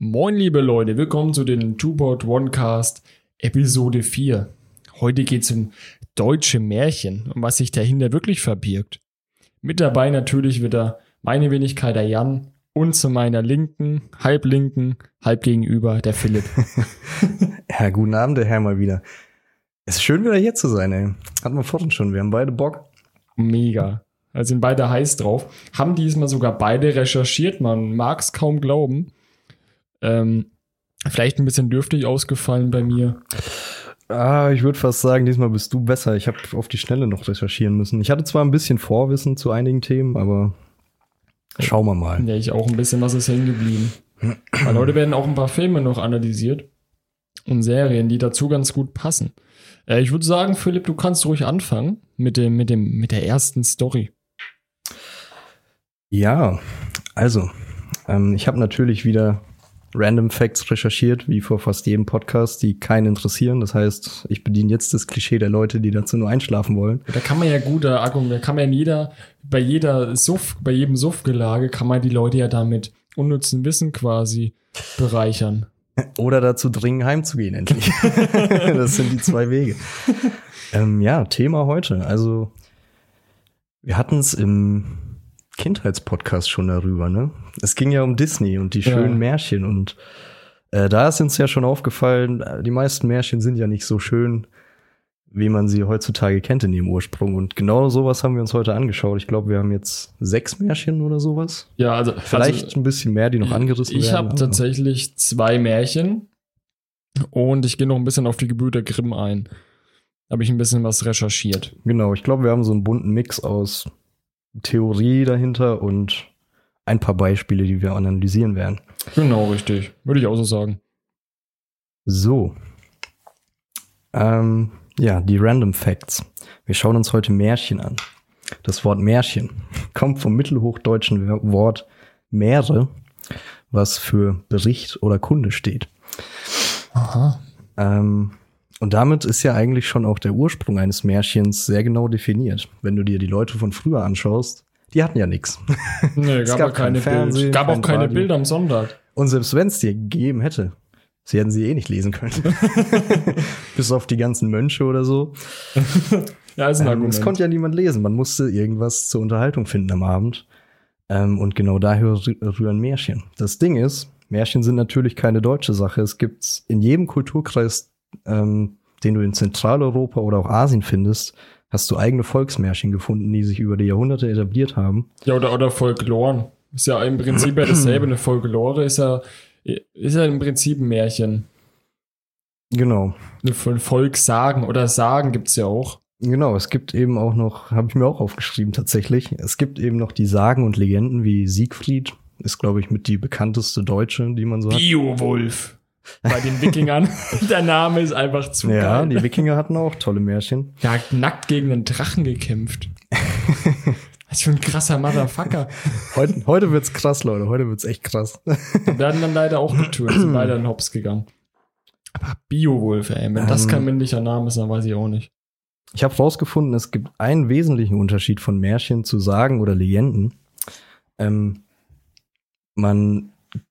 Moin liebe Leute, willkommen zu den Two-Bot-One-Cast Episode 4. Heute geht es um deutsche Märchen und was sich dahinter wirklich verbirgt. Mit dabei natürlich wieder meine Wenigkeit, der Jan, und zu meiner Linken, halb gegenüber, der Philipp. Ja, guten Abend, der Herr, mal wieder. Es ist schön, wieder hier zu sein, ey. Hatten wir vorhin schon, wir haben beide Bock. Mega, also sind beide heiß drauf. Haben diesmal sogar beide recherchiert, man mag es kaum glauben. Vielleicht ein bisschen dürftig ausgefallen bei mir. Ich würde fast sagen, diesmal bist du besser. Ich habe auf die Schnelle noch recherchieren müssen. Ich hatte zwar ein bisschen Vorwissen zu einigen Themen, aber schauen wir mal. Ja, ich auch ein bisschen, was ist hängen geblieben. Weil heute werden auch ein paar Filme noch analysiert und Serien, die dazu ganz gut passen. Ich würde sagen, Philipp, du kannst ruhig anfangen mit der ersten Story. Ja, also, ich habe natürlich wieder Random Facts recherchiert, wie vor fast jedem Podcast, die keinen interessieren. Das heißt, ich bediene jetzt das Klischee der Leute, die dazu nur einschlafen wollen. Da kann man ja gute Argumente, da kann man in bei jedem Suffgelage kann man die Leute ja damit unnützen Wissen quasi bereichern. Oder dazu dringen, heimzugehen endlich. Das sind die zwei Wege. Ja, Thema heute. Also, wir hatten es im Kindheitspodcast schon darüber, ne? Es ging ja um Disney und die schönen Märchen und da ist uns ja schon aufgefallen, die meisten Märchen sind ja nicht so schön, wie man sie heutzutage kennt in ihrem Ursprung und genau sowas haben wir uns heute angeschaut. Ich glaube, wir haben jetzt 6 Märchen oder sowas. Ja, also vielleicht ein bisschen mehr, die noch angerissen werden. Ich habe tatsächlich 2 Märchen und ich gehe noch ein bisschen auf die Gebrüder Grimm ein. Da habe ich ein bisschen was recherchiert. Genau, ich glaube, wir haben so einen bunten Mix aus Theorie dahinter und ein paar Beispiele, die wir analysieren werden. Genau, richtig. Würde ich auch so sagen. So. Ja, die Random Facts. Wir schauen uns heute Märchen an. Das Wort Märchen kommt vom mittelhochdeutschen Wort Märe, was für Bericht oder Kunde steht. Aha. Und damit ist ja eigentlich schon auch der Ursprung eines Märchens sehr genau definiert. Wenn du dir die Leute von früher anschaust, die hatten ja nichts. Nee, es gab keine Fernsehen, gab auch keine Bilder am Sonntag. Und selbst wenn es dir gegeben hätte, sie hätten sie eh nicht lesen können. Bis auf die ganzen Mönche oder so. Ja, ist ein Argument. Es konnte ja niemand lesen. Man musste irgendwas zur Unterhaltung finden am Abend. Und genau daher rühren Märchen. Das Ding ist, Märchen sind natürlich keine deutsche Sache. Es gibt in jedem Kulturkreis, den du in Zentraleuropa oder auch Asien findest, hast du eigene Volksmärchen gefunden, die sich über die Jahrhunderte etabliert haben. Ja, oder Folkloren. Ist ja im Prinzip ja dasselbe. Eine Folklore ist ja im Prinzip ein Märchen. Genau. Eine Volkssagen oder Sagen gibt's ja auch. Genau, es gibt eben auch noch, habe ich mir auch aufgeschrieben tatsächlich, es gibt eben noch die Sagen und Legenden wie Siegfried, ist glaube ich mit die bekannteste Deutsche, die man so hat. Beowulf. Bei den Wikingern. Der Name ist einfach zu geil. Ja, die Wikinger hatten auch tolle Märchen. Der hat nackt gegen einen Drachen gekämpft. Was für ein krasser Motherfucker. Heute wird's krass, Leute. Heute wird's echt krass. Die werden dann leider auch getürmt. Sind leider in Hops gegangen. Aber Beowulf, ey. Wenn das kein männlicher Name ist, dann weiß ich auch nicht. Ich habe rausgefunden, es gibt einen wesentlichen Unterschied von Märchen zu Sagen oder Legenden. Man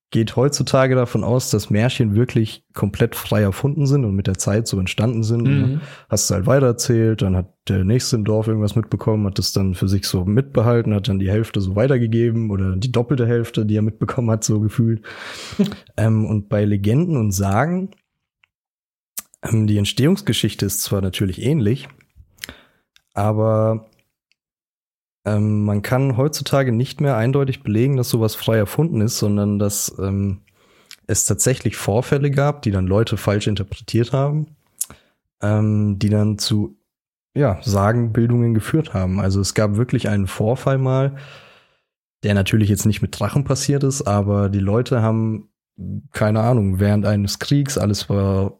geht heutzutage davon aus, dass Märchen wirklich komplett frei erfunden sind und mit der Zeit so entstanden sind. Mhm. Hast du halt weitererzählt, dann hat der Nächste im Dorf irgendwas mitbekommen, hat das dann für sich so mitbehalten, hat dann die Hälfte so weitergegeben oder die doppelte Hälfte, die er mitbekommen hat, so gefühlt. Und bei Legenden und Sagen, die Entstehungsgeschichte ist zwar natürlich ähnlich, aber man kann heutzutage nicht mehr eindeutig belegen, dass sowas frei erfunden ist, sondern dass es tatsächlich Vorfälle gab, die dann Leute falsch interpretiert haben, die dann zu Sagenbildungen geführt haben. Also es gab wirklich einen Vorfall mal, der natürlich jetzt nicht mit Drachen passiert ist, aber die Leute haben, keine Ahnung, während eines Kriegs, alles war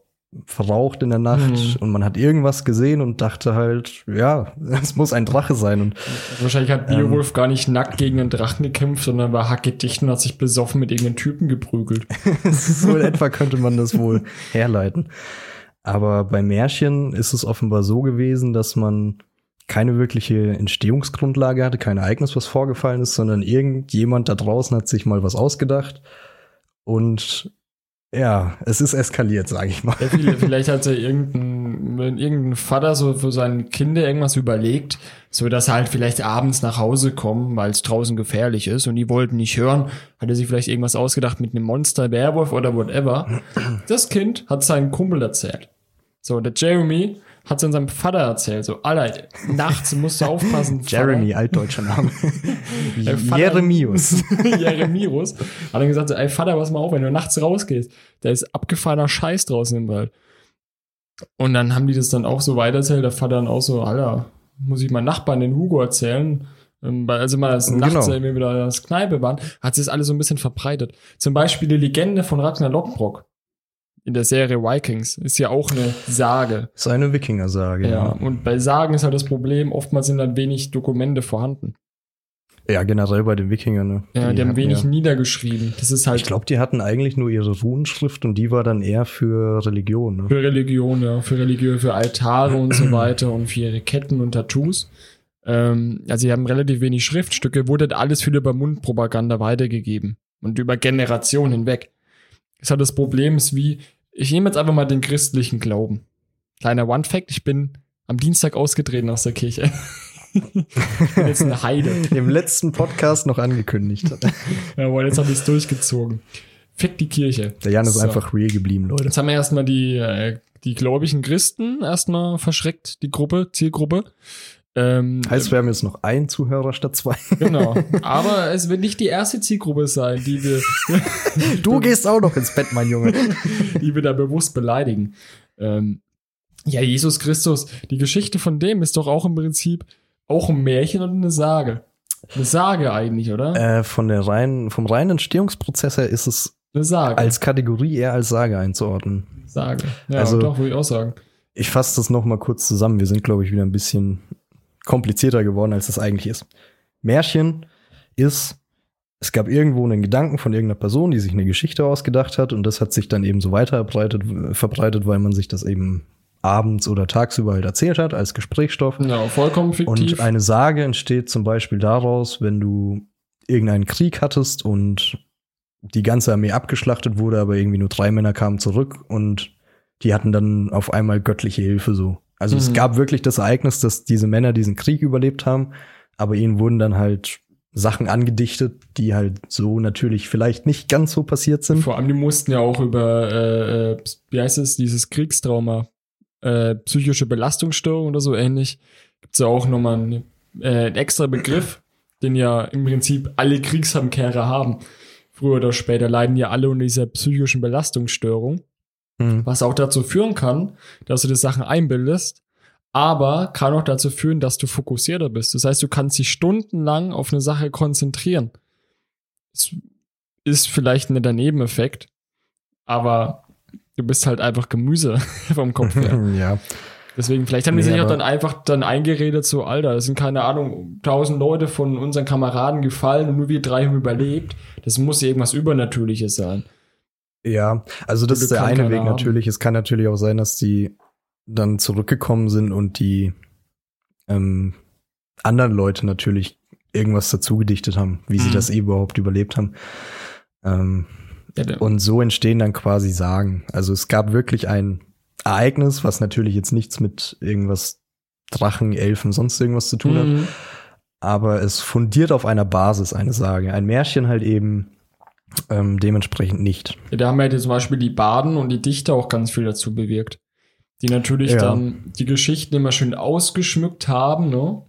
verraucht in der Nacht und man hat irgendwas gesehen und dachte halt, ja, es muss ein Drache sein. Und wahrscheinlich hat Beowulf gar nicht nackt gegen einen Drachen gekämpft, sondern war hackedicht und hat sich besoffen mit irgendeinem Typen geprügelt. So in etwa könnte man das wohl herleiten. Aber bei Märchen ist es offenbar so gewesen, dass man keine wirkliche Entstehungsgrundlage hatte, kein Ereignis, was vorgefallen ist, sondern irgendjemand da draußen hat sich mal was ausgedacht und Ja, es ist eskaliert, sage ich mal. Ja, vielleicht hat sich irgendein Vater so für seine Kinder irgendwas überlegt, so dass er halt vielleicht abends nach Hause kommen, weil es draußen gefährlich ist und die wollten nicht hören. Hat er sich vielleicht irgendwas ausgedacht mit einem Monster, Beowulf oder whatever. Das Kind hat seinen Kumpel erzählt. So, der Jeremy hat es an seinem Vater erzählt. So, Alter, nachts musst du aufpassen. Jeremy, altdeutscher Name. Jeremius. Hat dann gesagt, so, ey Vater, pass mal auf, wenn du nachts rausgehst, da ist abgefahrener Scheiß draußen im Wald. Und dann haben die das dann auch so weitererzählt. Der Vater dann auch so, Alter, muss ich meinen Nachbarn, den Hugo, erzählen. Als immer das nachts, wenn wir wieder in der Kneipe waren, hat sich das alles so ein bisschen verbreitet. Zum Beispiel die Legende von Ragnar Lodbrok. In der Serie Vikings ist ja auch eine Sage. Das ist eine Wikinger-Sage, ja. Und bei Sagen ist halt das Problem, oftmals sind dann wenig Dokumente vorhanden. Ja, generell bei den Wikingern, ne? Ja, die haben wenig niedergeschrieben. Das ist halt. Ich glaube, die hatten eigentlich nur ihre Runenschrift und die war dann eher für Religion, ne? Für Religion, ja. Für Religion, für Altare und so weiter und für ihre Ketten und Tattoos. Also die haben relativ wenig Schriftstücke, wurde alles viel über Mundpropaganda weitergegeben. Und über Generationen hinweg. Das hat das Problem, ist wie, ich nehme jetzt einfach mal den christlichen Glauben. Kleiner One-Fact, ich bin am Dienstag ausgetreten aus der Kirche. Ich bin jetzt eine Heide. Im letzten Podcast noch angekündigt. Jawohl, jetzt habe ich es durchgezogen. Fick die Kirche. Der Jan ist einfach real geblieben, Leute. Jetzt haben wir erstmal die gläubigen Christen erstmal verschreckt, die Gruppe, Zielgruppe. Heißt, wir haben jetzt noch einen Zuhörer statt zwei. Genau. Aber es wird nicht die erste Zielgruppe sein, die wir. Du gehst auch noch ins Bett, mein Junge. Die wir da bewusst beleidigen. Ja, Jesus Christus, die Geschichte von dem ist doch auch im Prinzip auch ein Märchen und eine Sage. Eine Sage eigentlich, oder? Vom reinen Entstehungsprozess her ist es eine Sage. Als Kategorie eher als Sage einzuordnen. Sage. Ja, also, doch, würde ich auch sagen. Ich fasse das noch mal kurz zusammen. Wir sind, glaube ich, wieder ein bisschen komplizierter geworden, als es eigentlich ist. Märchen ist, es gab irgendwo einen Gedanken von irgendeiner Person, die sich eine Geschichte ausgedacht hat und das hat sich dann eben so weiter verbreitet, weil man sich das eben abends oder tagsüber halt erzählt hat, als Gesprächsstoff. Ja, vollkommen fiktiv. Und eine Sage entsteht zum Beispiel daraus, wenn du irgendeinen Krieg hattest und die ganze Armee abgeschlachtet wurde, aber irgendwie nur 3 Männer kamen zurück und die hatten dann auf einmal göttliche Hilfe so. Also es gab wirklich das Ereignis, dass diese Männer diesen Krieg überlebt haben, aber ihnen wurden dann halt Sachen angedichtet, die halt so natürlich vielleicht nicht ganz so passiert sind. Vor allem, die mussten ja auch über, dieses Kriegstrauma, psychische Belastungsstörung oder so ähnlich, gibt's ja auch nochmal einen extra Begriff, den ja im Prinzip alle Kriegsheimkehrer haben. Früher oder später leiden ja alle unter dieser psychischen Belastungsstörung. Was auch dazu führen kann, dass du dir Sachen einbildest, aber kann auch dazu führen, dass du fokussierter bist. Das heißt, du kannst dich stundenlang auf eine Sache konzentrieren. Das ist vielleicht ein Danebeneffekt, aber du bist halt einfach Gemüse vom Kopf her. Ja. Deswegen, vielleicht haben die sich auch dann eingeredet, so, Alter, es sind, keine Ahnung, 1000 Leute von unseren Kameraden gefallen und nur wir 3 haben überlebt. Das muss irgendwas Übernatürliches sein. Ja, also das ist der eine Weg natürlich. Es kann natürlich auch sein, dass die dann zurückgekommen sind und die anderen Leute natürlich irgendwas dazu gedichtet haben, wie sie das überhaupt überlebt haben. Und so entstehen dann quasi Sagen. Also es gab wirklich ein Ereignis, was natürlich jetzt nichts mit irgendwas Drachen, Elfen, sonst irgendwas zu tun hat. Aber es fundiert auf einer Basis eine Sage. Ein Märchen halt eben dementsprechend nicht. Ja, da haben ja zum Beispiel die Barden und die Dichter auch ganz viel dazu bewirkt, die natürlich dann die Geschichten immer schön ausgeschmückt haben, ne?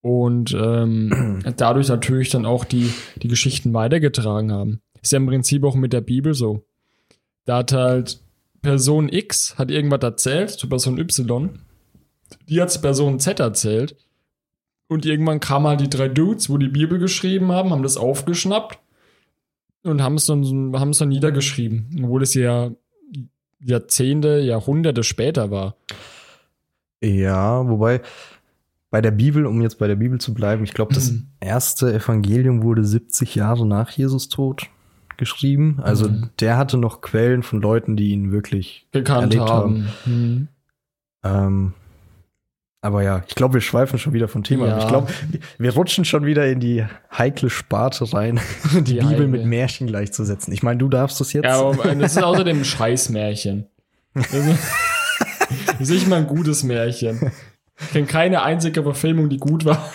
Und dadurch natürlich dann auch die Geschichten weitergetragen haben. Ist ja im Prinzip auch mit der Bibel so. Da hat halt Person X hat irgendwas erzählt zu Person Y, die hat Person Z erzählt und irgendwann kamen halt die 3 Dudes, wo die Bibel geschrieben haben, haben das aufgeschnappt und haben es dann niedergeschrieben, obwohl es ja Jahrzehnte, Jahrhunderte später war. Ja, wobei bei der Bibel, um jetzt bei der Bibel zu bleiben, ich glaube, das erste Evangelium wurde 70 Jahre nach Jesus Tod geschrieben. Also der hatte noch Quellen von Leuten, die ihn wirklich erlebt haben. Aber ja, ich glaube, wir schweifen schon wieder vom Thema. Ja. Ich glaube, wir rutschen schon wieder in die heikle Sparte rein, die Bibel heikle. Mit Märchen gleichzusetzen. Ich meine, du darfst das jetzt. Ja, aber das ist außerdem ein Scheißmärchen. Das ist nicht mal ein gutes Märchen. Ich kenne keine einzige Verfilmung, die gut war.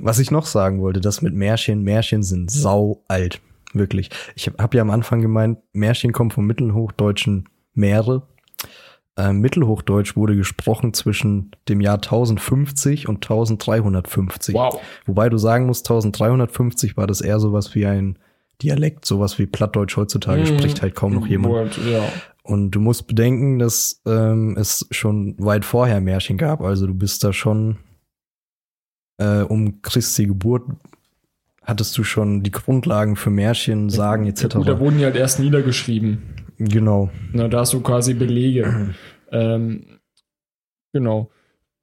Was ich noch sagen wollte, das mit Märchen sind saualt. Wirklich. Ich habe ja am Anfang gemeint, Märchen kommen vom mittelhochdeutschen Mähre. Mittelhochdeutsch wurde gesprochen zwischen dem Jahr 1050 und 1350. Wow. Wobei du sagen musst, 1350 war das eher sowas wie ein Dialekt, sowas wie Plattdeutsch heutzutage spricht halt kaum noch jemand. Word, ja. Und du musst bedenken, dass es schon weit vorher Märchen gab. Also du bist da schon um Christi Geburt hattest du schon die Grundlagen für Märchen, Sagen etc. Ja, gut, da wurden die halt erst niedergeschrieben. Genau. Na, da hast du quasi Belege. Genau.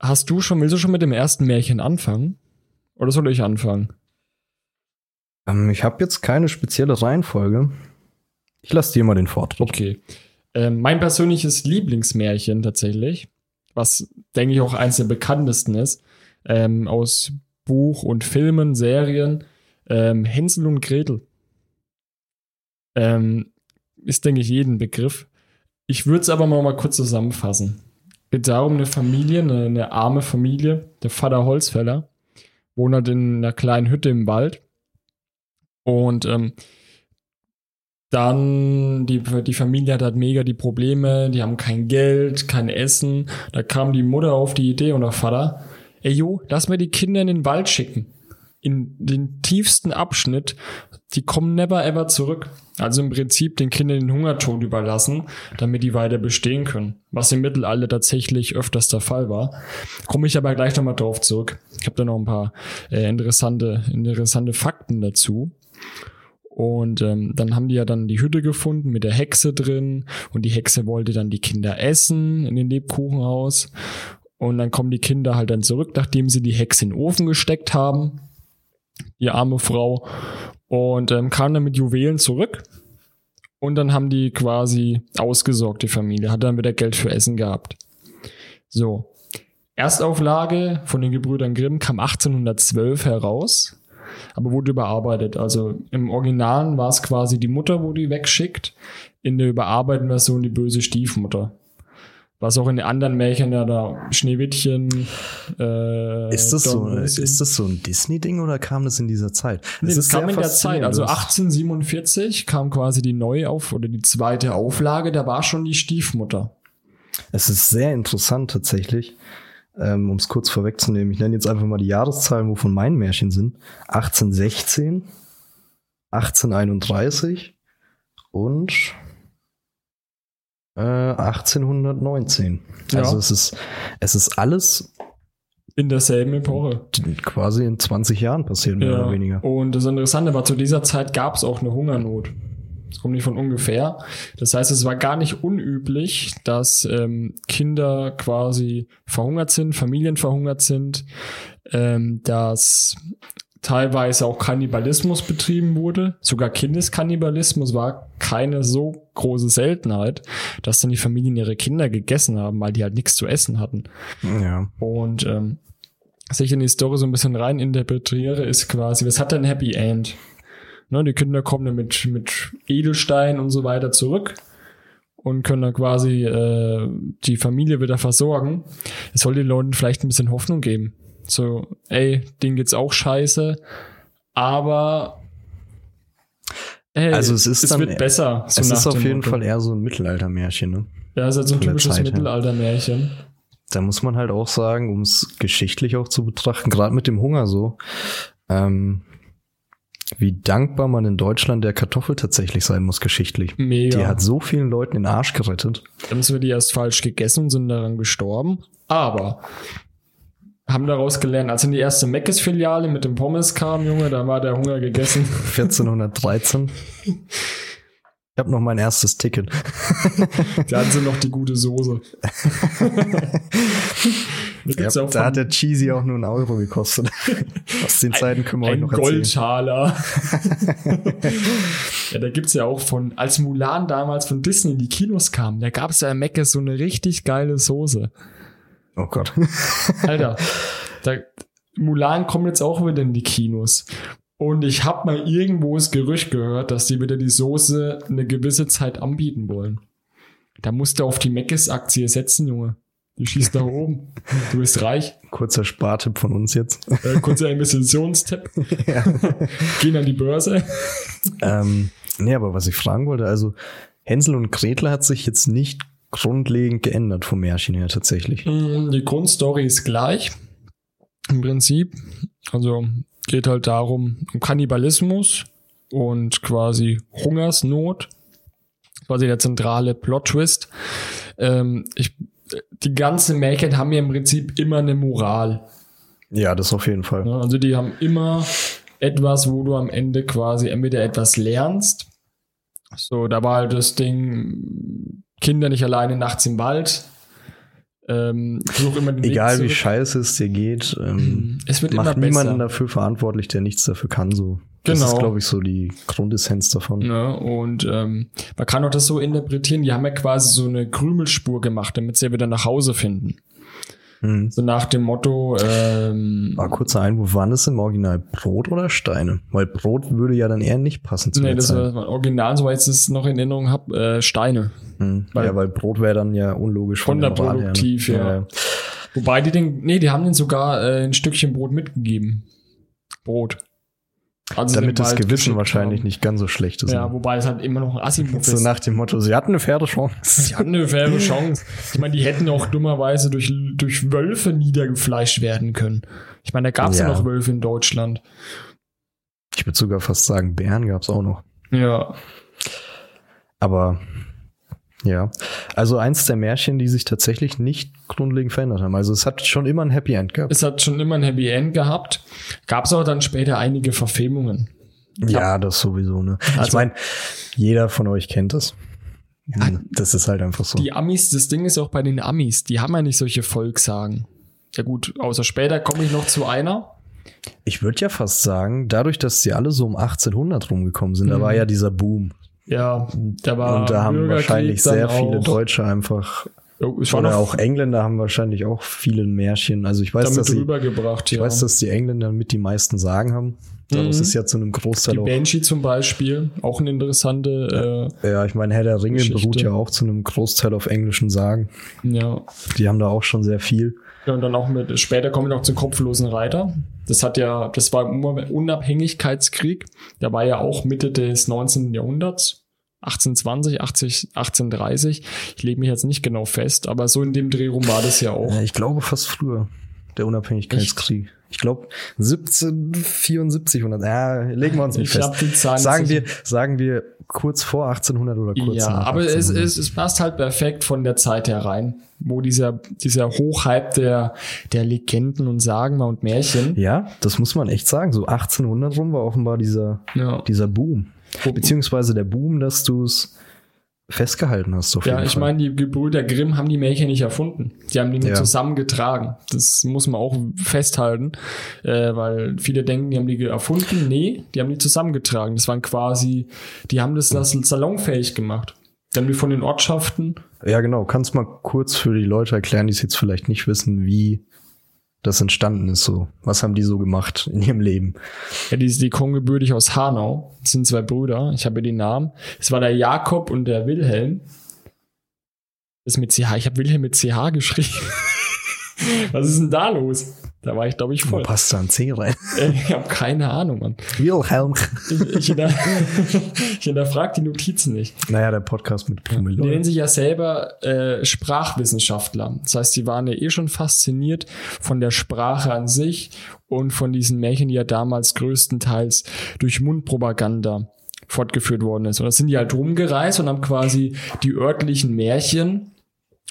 Willst du schon mit dem ersten Märchen anfangen? Oder soll ich anfangen? Ich habe jetzt keine spezielle Reihenfolge. Ich lasse dir mal den Vortritt. Okay. Mein persönliches Lieblingsmärchen tatsächlich, was, denke ich, auch eines der bekanntesten ist, aus Buch und Filmen, Serien, Hänsel und Gretel. Ist, denke ich, jeden Begriff. Ich würde es aber mal kurz zusammenfassen. Es geht darum, eine Familie, eine arme Familie, der Vater Holzfäller, wohnt halt in einer kleinen Hütte im Wald. Und dann, die Familie hat halt mega die Probleme, die haben kein Geld, kein Essen. Da kam die Mutter auf die Idee und der Vater, ey jo, lass mir die Kinder in den Wald schicken. In den tiefsten Abschnitt, die kommen never ever zurück. Also im Prinzip den Kindern den Hungertod überlassen, damit die weiter bestehen können. Was im Mittelalter tatsächlich öfters der Fall war. Komme ich aber gleich nochmal drauf zurück. Ich habe da noch ein paar interessante Fakten dazu. Und dann haben die ja dann die Hütte gefunden mit der Hexe drin. Und die Hexe wollte dann die Kinder essen in den Lebkuchenhaus. Und dann kommen die Kinder halt dann zurück, nachdem sie die Hexe in den Ofen gesteckt haben. Die arme Frau. Und kam dann mit Juwelen zurück und dann haben die quasi ausgesorgt, die Familie. Hat dann wieder Geld für Essen gehabt. So, Erstauflage von den Gebrüdern Grimm kam 1812 heraus, aber wurde überarbeitet. Also im Original war es quasi die Mutter, wo die wegschickt, in der überarbeiteten Version die böse Stiefmutter. Was auch in den anderen Märchen, ja, da Schneewittchen. Ist das so ein Disney-Ding oder kam das in dieser Zeit? Nee, das kam in der Zeit. Also 1847 kam quasi die die zweite Auflage. Da war schon die Stiefmutter. Es ist sehr interessant tatsächlich, um es kurz vorwegzunehmen. Ich nenne jetzt einfach mal die Jahreszahlen, wovon mein Märchen sind. 1816, 1831 und 1819. Ja. Also es ist alles in derselben Epoche. Quasi in 20 Jahren passiert, mehr oder weniger. Und das Interessante war, zu dieser Zeit gab es auch eine Hungernot. Das kommt nicht von ungefähr. Das heißt, es war gar nicht unüblich, dass Kinder quasi verhungert sind, Familien verhungert sind, dass teilweise auch Kannibalismus betrieben wurde. Sogar Kindeskannibalismus war keine so große Seltenheit, dass dann die Familien ihre Kinder gegessen haben, weil die halt nichts zu essen hatten. Ja. Und was ich in die Story so ein bisschen rein interpretiere, ist quasi, was hat denn Happy End? Ne, die Kinder kommen dann mit Edelstein und so weiter zurück und können dann quasi die Familie wieder versorgen. Es soll den Leuten vielleicht ein bisschen Hoffnung geben. So, ey, denen geht's auch scheiße, aber ey, also es wird besser. So es ist auf jeden Fall eher so ein Mittelaltermärchen, ne? Ja, es ist halt so ein typisches Mittelaltermärchen. Da muss man halt auch sagen, um es geschichtlich auch zu betrachten, gerade mit dem Hunger so, wie dankbar man in Deutschland der Kartoffel tatsächlich sein muss, geschichtlich. Mega. Die hat so vielen Leuten den Arsch gerettet. Dann haben wir die erst falsch gegessen und sind daran gestorben, aber haben daraus gelernt, als in die erste Meckes-Filiale mit dem Pommes kam, Junge, da war der Hunger gegessen. 1413. Ich habe noch mein erstes Ticket. Da hatten sie noch die gute Soße. Ja, da hat der Cheesy auch nur €1 gekostet. Aus den Zeiten können wir heute noch erzählen. Ein Goldschaler. Ja, da gibt's ja auch von, als Mulan damals von Disney in die Kinos kam, da gab's ja im Mecke so eine richtig geile Soße. Oh Gott. Alter, Mulan kommt jetzt auch wieder in die Kinos. Und ich habe mal irgendwo das Gerücht gehört, dass die wieder die Soße eine gewisse Zeit anbieten wollen. Da musst du auf die Meckes-Aktie setzen, Junge. Die schießt nach oben. Du bist reich. Kurzer Spartipp von uns jetzt. Kurzer Investitionstipp. Ja. Gehen an die Börse. Nee, aber was ich fragen wollte, also Hänsel und Gretel hat sich jetzt nicht grundlegend geändert vom Märchen her tatsächlich. Die Grundstory ist gleich. Im Prinzip. Also geht halt darum, um Kannibalismus und quasi Hungersnot. Quasi der zentrale Plot-Twist. Die ganzen Märchen haben ja im Prinzip immer eine Moral. Ja, das auf jeden Fall. Also die haben immer etwas, wo du am Ende quasi entweder etwas lernst. So, da war halt das Ding, Kinder nicht alleine nachts im Weg. Versuch immer den Egal Weg zurück. Wie scheiße es dir geht, es wird macht immer niemanden dafür verantwortlich, der nichts dafür kann. So. Genau. Das ist, glaube ich, so die Grundessenz davon. Ja, und man kann auch das so interpretieren, die haben ja quasi so eine Krümelspur gemacht, damit sie ja wieder nach Hause finden. Mhm. So nach dem Motto war kurzer Einwurf, waren das im Original Brot oder Steine? Weil Brot würde ja dann eher nicht passen zu der Zeit. Nee, das war Original, soweit ich es noch in Erinnerung habe, Steine. Mhm. Weil Brot wäre dann ja unlogisch. Kontraproduktiv, ja. Ja. Wobei die haben denen sogar ein Stückchen Brot mitgegeben. Brot. Also damit das Gewissen wahrscheinlich nicht ganz so schlecht ist. Ja, ne? Wobei es halt immer noch ein Assi-Move ist. So nach dem Motto, sie hatten eine faire Chance. Ich meine, die hätten auch dummerweise durch Wölfe niedergefleischt werden können. Ich meine, da gab es ja noch Wölfe in Deutschland. Ich würde sogar fast sagen, Bären gab es auch noch. Ja. Aber ja, also eins der Märchen, die sich tatsächlich nicht grundlegend verändert haben. Also es hat schon immer ein Happy End gehabt. Gab es auch dann später einige Verfilmungen. Ja, das sowieso, ne? Also, ich meine, jeder von euch kennt das. Das ist halt einfach so. Die Amis, das Ding ist auch bei den Amis, die haben ja nicht solche Volkssagen. Ja gut, außer später komme ich noch zu einer. Ich würde ja fast sagen, dadurch, dass sie alle so um 1800 rumgekommen sind, da war ja dieser Boom. Ja, da war und da haben wahrscheinlich sehr viele Deutsche einfach oder auch Engländer haben wahrscheinlich auch viele Märchen. Also ich weiß, dass die Engländer mit die meisten Sagen haben. Das ist ja zu einem Großteil auch. Die Banshee zum Beispiel, auch eine interessante ja, ich meine, Herr der Ringe beruht ja auch zu einem Großteil auf englischen Sagen. Ja. Die haben da auch schon sehr viel. Ja, und dann auch später kommen wir noch zum kopflosen Reiter. Das war Unabhängigkeitskrieg. Der war ja auch Mitte des 19. Jahrhunderts. 1820, 1830. Ich lege mich jetzt nicht genau fest, aber so in dem Dreh rum war das ja auch. Ja, ich glaube fast früher. Der Unabhängigkeitskrieg. Ich glaube 1774 oder legen wir uns nicht fest. Sagen wir kurz vor 1800 oder kurz nach 1800. Ja, aber es passt halt perfekt von der Zeit herein, wo dieser Hochhype der Legenden und Sagen und Märchen. Ja, das muss man echt sagen. So 1800 rum war offenbar dieser Boom. Beziehungsweise der Boom, dass du es festgehalten hast. Ja, ich meine, die Gebrüder Grimm haben die Märchen nicht erfunden. Die haben die nur zusammengetragen. Das muss man auch festhalten, weil viele denken, die haben die erfunden. Nee, die haben die zusammengetragen. Das waren quasi, die haben das salonfähig gemacht. Dann wie von den Ortschaften. Ja, genau. Kannst mal kurz für die Leute erklären, die es jetzt vielleicht nicht wissen, wie das entstanden ist so. Was haben die so gemacht in ihrem Leben? Ja, die kommen gebürtig aus Hanau. Das sind zwei Brüder. Ich habe die Namen. Es war der Jakob und der Wilhelm. Das mit CH. Ich habe Wilhelm mit CH geschrieben. Was ist denn da los? Da war ich, glaube ich, voll. Passt da ein C rein? Ich habe keine Ahnung, Mann. Wilhelm. Ich hinterfrage die Notizen nicht. Naja, der Podcast mit Promille. Die nennen sich ja selber Sprachwissenschaftler. Das heißt, die waren ja schon fasziniert von der Sprache an sich und von diesen Märchen, die ja damals größtenteils durch Mundpropaganda fortgeführt worden ist. Und das sind die halt rumgereist und haben quasi die örtlichen Märchen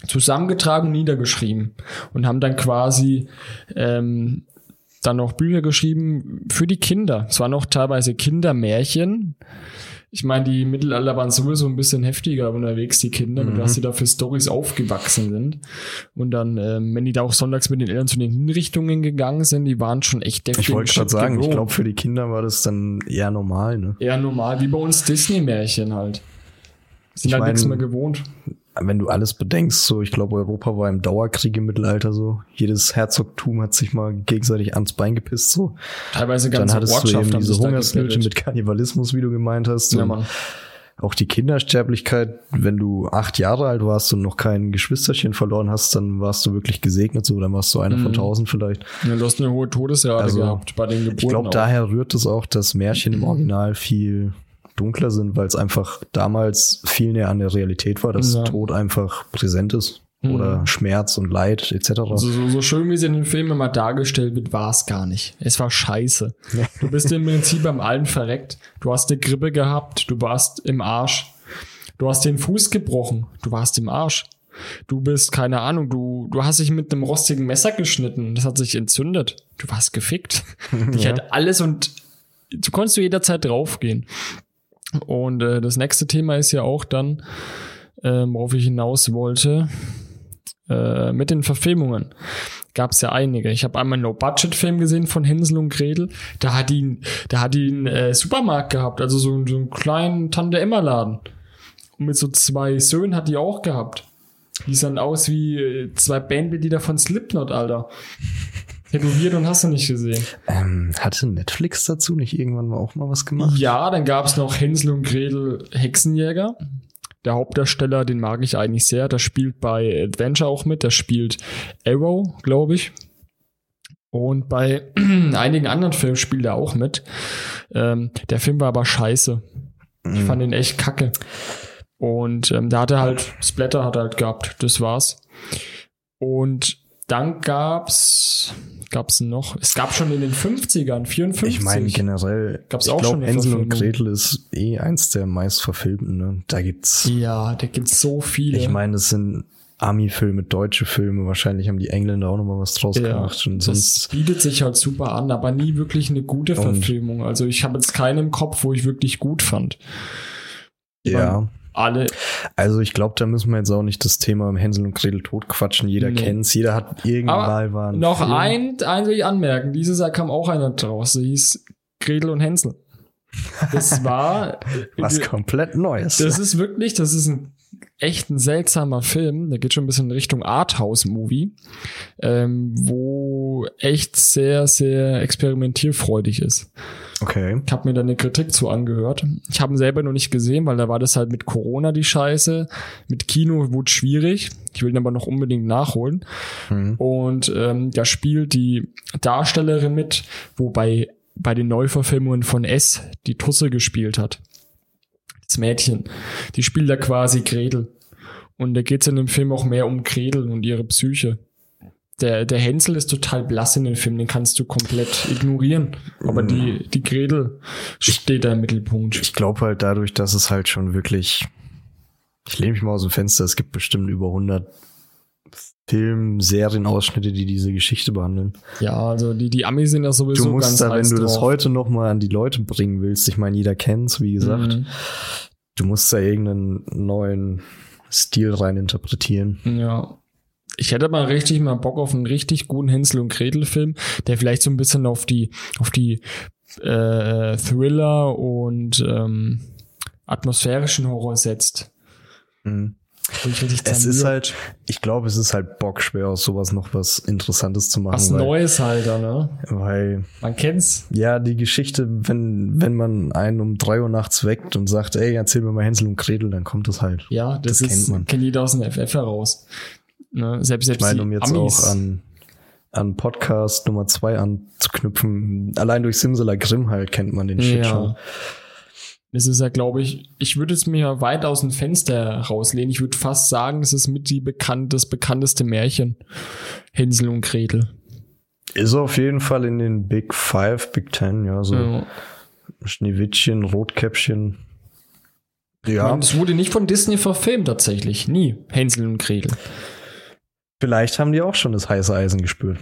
zusammengetragen und niedergeschrieben und haben dann quasi dann noch Bücher geschrieben für die Kinder. Es waren auch teilweise Kindermärchen, Ich meine, die Mittelalter waren sowieso ein bisschen heftiger unterwegs, die Kinder, mit was sie da für Storys aufgewachsen sind. Und dann, wenn die da auch sonntags mit den Eltern zu den Hinrichtungen gegangen sind, die waren schon echt deftig. Ich wollte gerade sagen, ich glaube, für die Kinder war das dann eher normal, ne? Eher normal, wie bei uns Disney-Märchen halt. Sind halt nichts mehr gewohnt. Wenn du alles bedenkst, so, ich glaube, Europa war im Dauerkrieg im Mittelalter so. Jedes Herzogtum hat sich mal gegenseitig ans Bein gepisst, so. Teilweise ganze Ortschaften. Dann hattest du eben diese Hungersnöte mit Kannibalismus, wie du gemeint hast. Ja, Mann. Auch die Kindersterblichkeit, wenn du 8 Jahre alt warst und noch kein Geschwisterchen verloren hast, dann warst du wirklich gesegnet, so, dann warst du einer von 1000 vielleicht. Ja, du hast eine hohe Todesrate gehabt bei den Geburten. Ich glaube, daher rührt es auch, dass Märchen im Original viel dunkler sind, weil es einfach damals viel näher an der Realität war, dass Tod einfach präsent ist oder Schmerz und Leid etc. Also so schön, wie es in den Filmen immer dargestellt wird, war es gar nicht. Es war scheiße. Du bist im Prinzip am Allen verreckt. Du hast eine Grippe gehabt, du warst im Arsch. Du hast den Fuß gebrochen, du warst im Arsch. Du bist, keine Ahnung, du hast dich mit einem rostigen Messer geschnitten, das hat sich entzündet. Du warst gefickt. Ich hatte alles und du konntest jederzeit draufgehen. Und das nächste Thema ist ja auch dann, worauf ich hinaus wollte, mit den Verfilmungen. Gab es ja einige. Ich habe einmal einen No-Budget-Film gesehen von Hänsel und Gretel. Da hat die einen Supermarkt gehabt, also so einen kleinen Tante-Emma-Laden. Und mit so 2 Söhnen hat die auch gehabt. Die sahen aus wie 2 Bandmitglieder von Slipknot, Alter. Tätowiert und hast du nicht gesehen. Hatte Netflix dazu nicht irgendwann mal auch mal was gemacht? Ja, dann gab es noch Hänsel und Gretel Hexenjäger. Der Hauptdarsteller, den mag ich eigentlich sehr. Der spielt bei Adventure auch mit. Der spielt Arrow, glaube ich. Und bei einigen anderen Filmen spielt er auch mit. Der Film war aber scheiße. Ich fand ihn echt kacke. Und da hat er halt Splatter hat er halt gehabt. Das war's. Und dann gab's noch, es gab schon in den 50ern, 54. Ich meine generell, gab's auch schon Hänsel und Gretel ist eins der meist verfilmten, ne? Da gibt's so viele. Ich meine, das sind Ami-Filme, deutsche Filme, wahrscheinlich haben die Engländer auch nochmal was draus gemacht. Und sonst bietet sich halt super an, aber nie wirklich eine gute Verfilmung. Also ich habe jetzt keine im Kopf, wo ich wirklich gut fand. Ja. Also ich glaube, da müssen wir jetzt auch nicht das Thema im Hänsel und Gretel totquatschen. Jeder kennt's, jeder hat irgendwann mal waren. Noch ein will ich anmerken. Dieses Jahr kam auch einer draus. Sie hieß Gretel und Hänsel. Das war was komplett Neues. Das ist ein echt ein seltsamer Film. Der geht schon ein bisschen in Richtung Arthouse-Movie, wo echt sehr, sehr experimentierfreudig ist. Okay. Ich habe mir da eine Kritik zu angehört. Ich habe ihn selber noch nicht gesehen, weil da war das halt mit Corona die Scheiße. Mit Kino wurde schwierig. Ich will ihn aber noch unbedingt nachholen. Und da spielt die Darstellerin mit, wobei bei den Neuverfilmungen von S die Tusse gespielt hat. Das Mädchen. Die spielt da quasi Gretel. Und da geht es in dem Film auch mehr um Gretel und ihre Psyche. Der Hänsel ist total blass in den Film, den kannst du komplett ignorieren. Aber die Gretel steht da im Mittelpunkt. Ich glaube halt dadurch, dass es halt schon wirklich, ich lehne mich mal aus dem Fenster, es gibt bestimmt über 100 Film, Serienausschnitte, die diese Geschichte behandeln. Ja, also die Amis sind ja sowieso ganz heiß drauf. Du musst da, wenn du das heute nochmal an die Leute bringen willst, ich meine, jeder kennt's, wie gesagt, du musst da irgendeinen neuen Stil rein interpretieren. Ja. Ich hätte mal richtig mal Bock auf einen richtig guten Hänsel und Gretel Film, der vielleicht so ein bisschen auf die Thriller und atmosphärischen Horror setzt. Ich glaube, es ist halt bockschwer, aus sowas noch was Interessantes zu machen. Was Neues halt, ne? Weil man kennt's. Ja, die Geschichte, wenn man einen um 3 Uhr nachts weckt und sagt, ey, erzähl mir mal Hänsel und Gretel, dann kommt das halt. Ja, das kennt man. Kennt jeder aus dem FF heraus. Ne? Selbst ich meine, um jetzt Amis auch an Podcast Nummer 2 anzuknüpfen, allein durch Simsalabim Grimm halt kennt man den Shit schon. Das ist ja, glaube ich, würde es mir ja weit aus dem Fenster rauslehnen. Ich würde fast sagen, es ist mit das bekannteste Märchen. Hänsel und Gretel. Ist auf jeden Fall in den Big Five, Big Ten, ja, so Schneewittchen, Rotkäppchen. Ja. Ich meine, es wurde nicht von Disney verfilmt tatsächlich, nie. Hänsel und Gretel. Vielleicht haben die auch schon das heiße Eisen gespürt.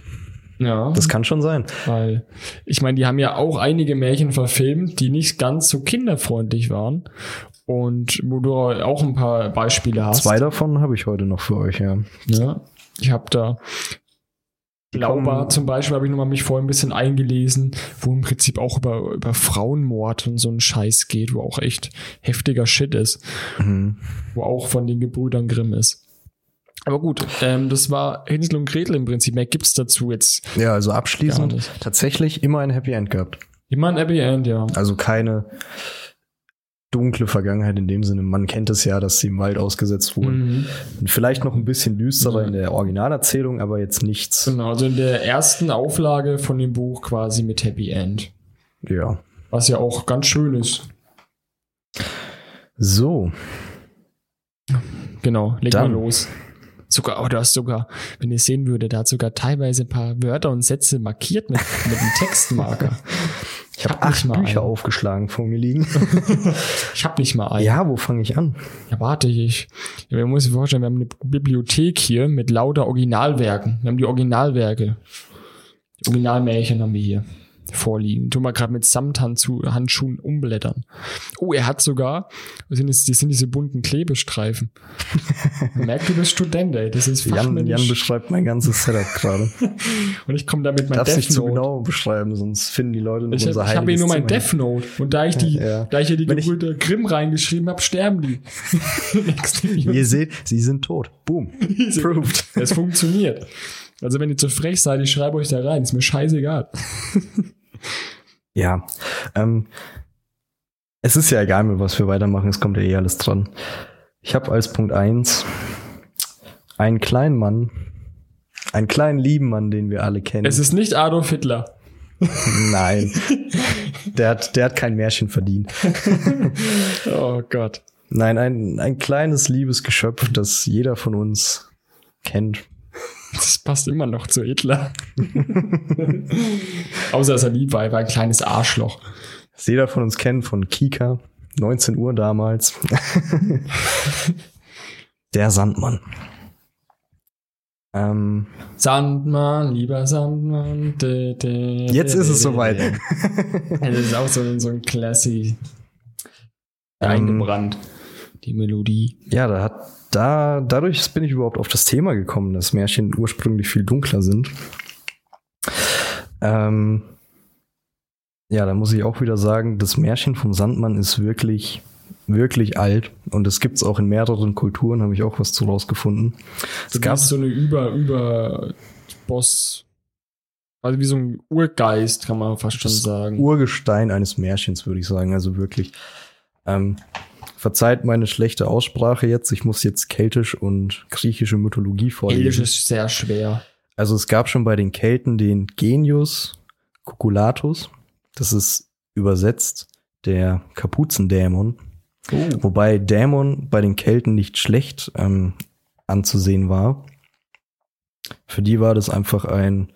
Ja. Das kann schon sein. Weil, ich meine, die haben ja auch einige Märchen verfilmt, die nicht ganz so kinderfreundlich waren. Und wo du auch ein paar Beispiele hast. Zwei davon habe ich heute noch für euch, ja. Ja, ich habe da Glauber zum Beispiel, habe ich nochmal mich vorhin ein bisschen eingelesen, wo im Prinzip auch über Frauenmord und so einen Scheiß geht, wo auch echt heftiger Shit ist. Mhm. Wo auch von den Gebrüdern Grimm ist. Aber gut, das war Hänsel und Gretel im Prinzip. Mehr gibt's dazu jetzt. Ja, also abschließend tatsächlich immer ein Happy End gehabt. Immer ein Happy End, ja. Also keine dunkle Vergangenheit in dem Sinne. Man kennt es ja, dass sie im Wald ausgesetzt wurden. Mhm. Vielleicht noch ein bisschen düsterer in der Originalerzählung, aber jetzt nichts. Genau, also in der ersten Auflage von dem Buch quasi mit Happy End. Ja. Was ja auch ganz schön ist. So. Genau, leg mal los. Sogar, oh, du hast sogar, wenn ihr es sehen würdet, da hat sogar teilweise ein paar Wörter und Sätze markiert mit einem Textmarker. Ich habe 8 Bücher aufgeschlagen vor mir liegen. Ich habe nicht mal einen. Ja, wo fange ich an? Ja, warte ich. Ja, man muss sich vorstellen, wir haben eine Bibliothek hier mit lauter Originalwerken. Wir haben die Originalwerke. Die Originalmärchen haben wir hier vorliegen. Tun wir gerade mit Samthandschuhen umblättern. Oh, er hat sogar, das sind diese bunten Klebestreifen. Merkt, du bist Student, ey. Das ist fachmännisch. Jan beschreibt mein ganzes Setup gerade. Und ich komme damit mein Death Note. Darf ich nicht so genau beschreiben, sonst finden die Leute noch unser Heiliges. Ich habe hier nur mein Death Note. Und da ich hier die Gebrüder Grimm reingeschrieben habe, sterben die. Ihr seht, sie sind tot. Boom. Proved. Es funktioniert. Also wenn ihr zu frech seid, ich schreibe euch da rein. Ist mir scheißegal. Ja. Es ist ja egal, mit was wir weitermachen. Es kommt ja eh alles dran. Ich habe als Punkt 1 einen kleinen Mann, einen kleinen lieben Mann, den wir alle kennen. Es ist nicht Adolf Hitler. Nein. Der hat kein Märchen verdient. Oh Gott. Nein, ein kleines, liebes Geschöpf, das jeder von uns kennt. Das passt immer noch zu Hitler. Außer, dass er lieb war. Er war ein kleines Arschloch. Das jeder von uns kennt, von Kika. 19 Uhr damals. Der Sandmann. Sandmann, lieber Sandmann. Jetzt ist es soweit. Das ist auch so ein Classic. Eingebrannt. Die Melodie. Ja, dadurch bin ich überhaupt auf das Thema gekommen, dass Märchen ursprünglich viel dunkler sind. Ja, da muss ich auch wieder sagen, das Märchen vom Sandmann ist wirklich, wirklich alt. Und das gibt es auch in mehreren Kulturen, habe ich auch was zu rausgefunden. Es gab so eine Boss, also wie so ein Urgeist, kann man fast schon sagen. Urgestein eines Märchens, würde ich sagen. Also wirklich. Verzeiht meine schlechte Aussprache jetzt. Ich muss jetzt keltisch und griechische Mythologie vorlesen. Keltisch ist sehr schwer. Also es gab schon bei den Kelten den Genius Cucullatus. Das ist übersetzt der Kapuzendämon. Oh. Wobei Dämon bei den Kelten nicht schlecht anzusehen war. Für die war das einfach ein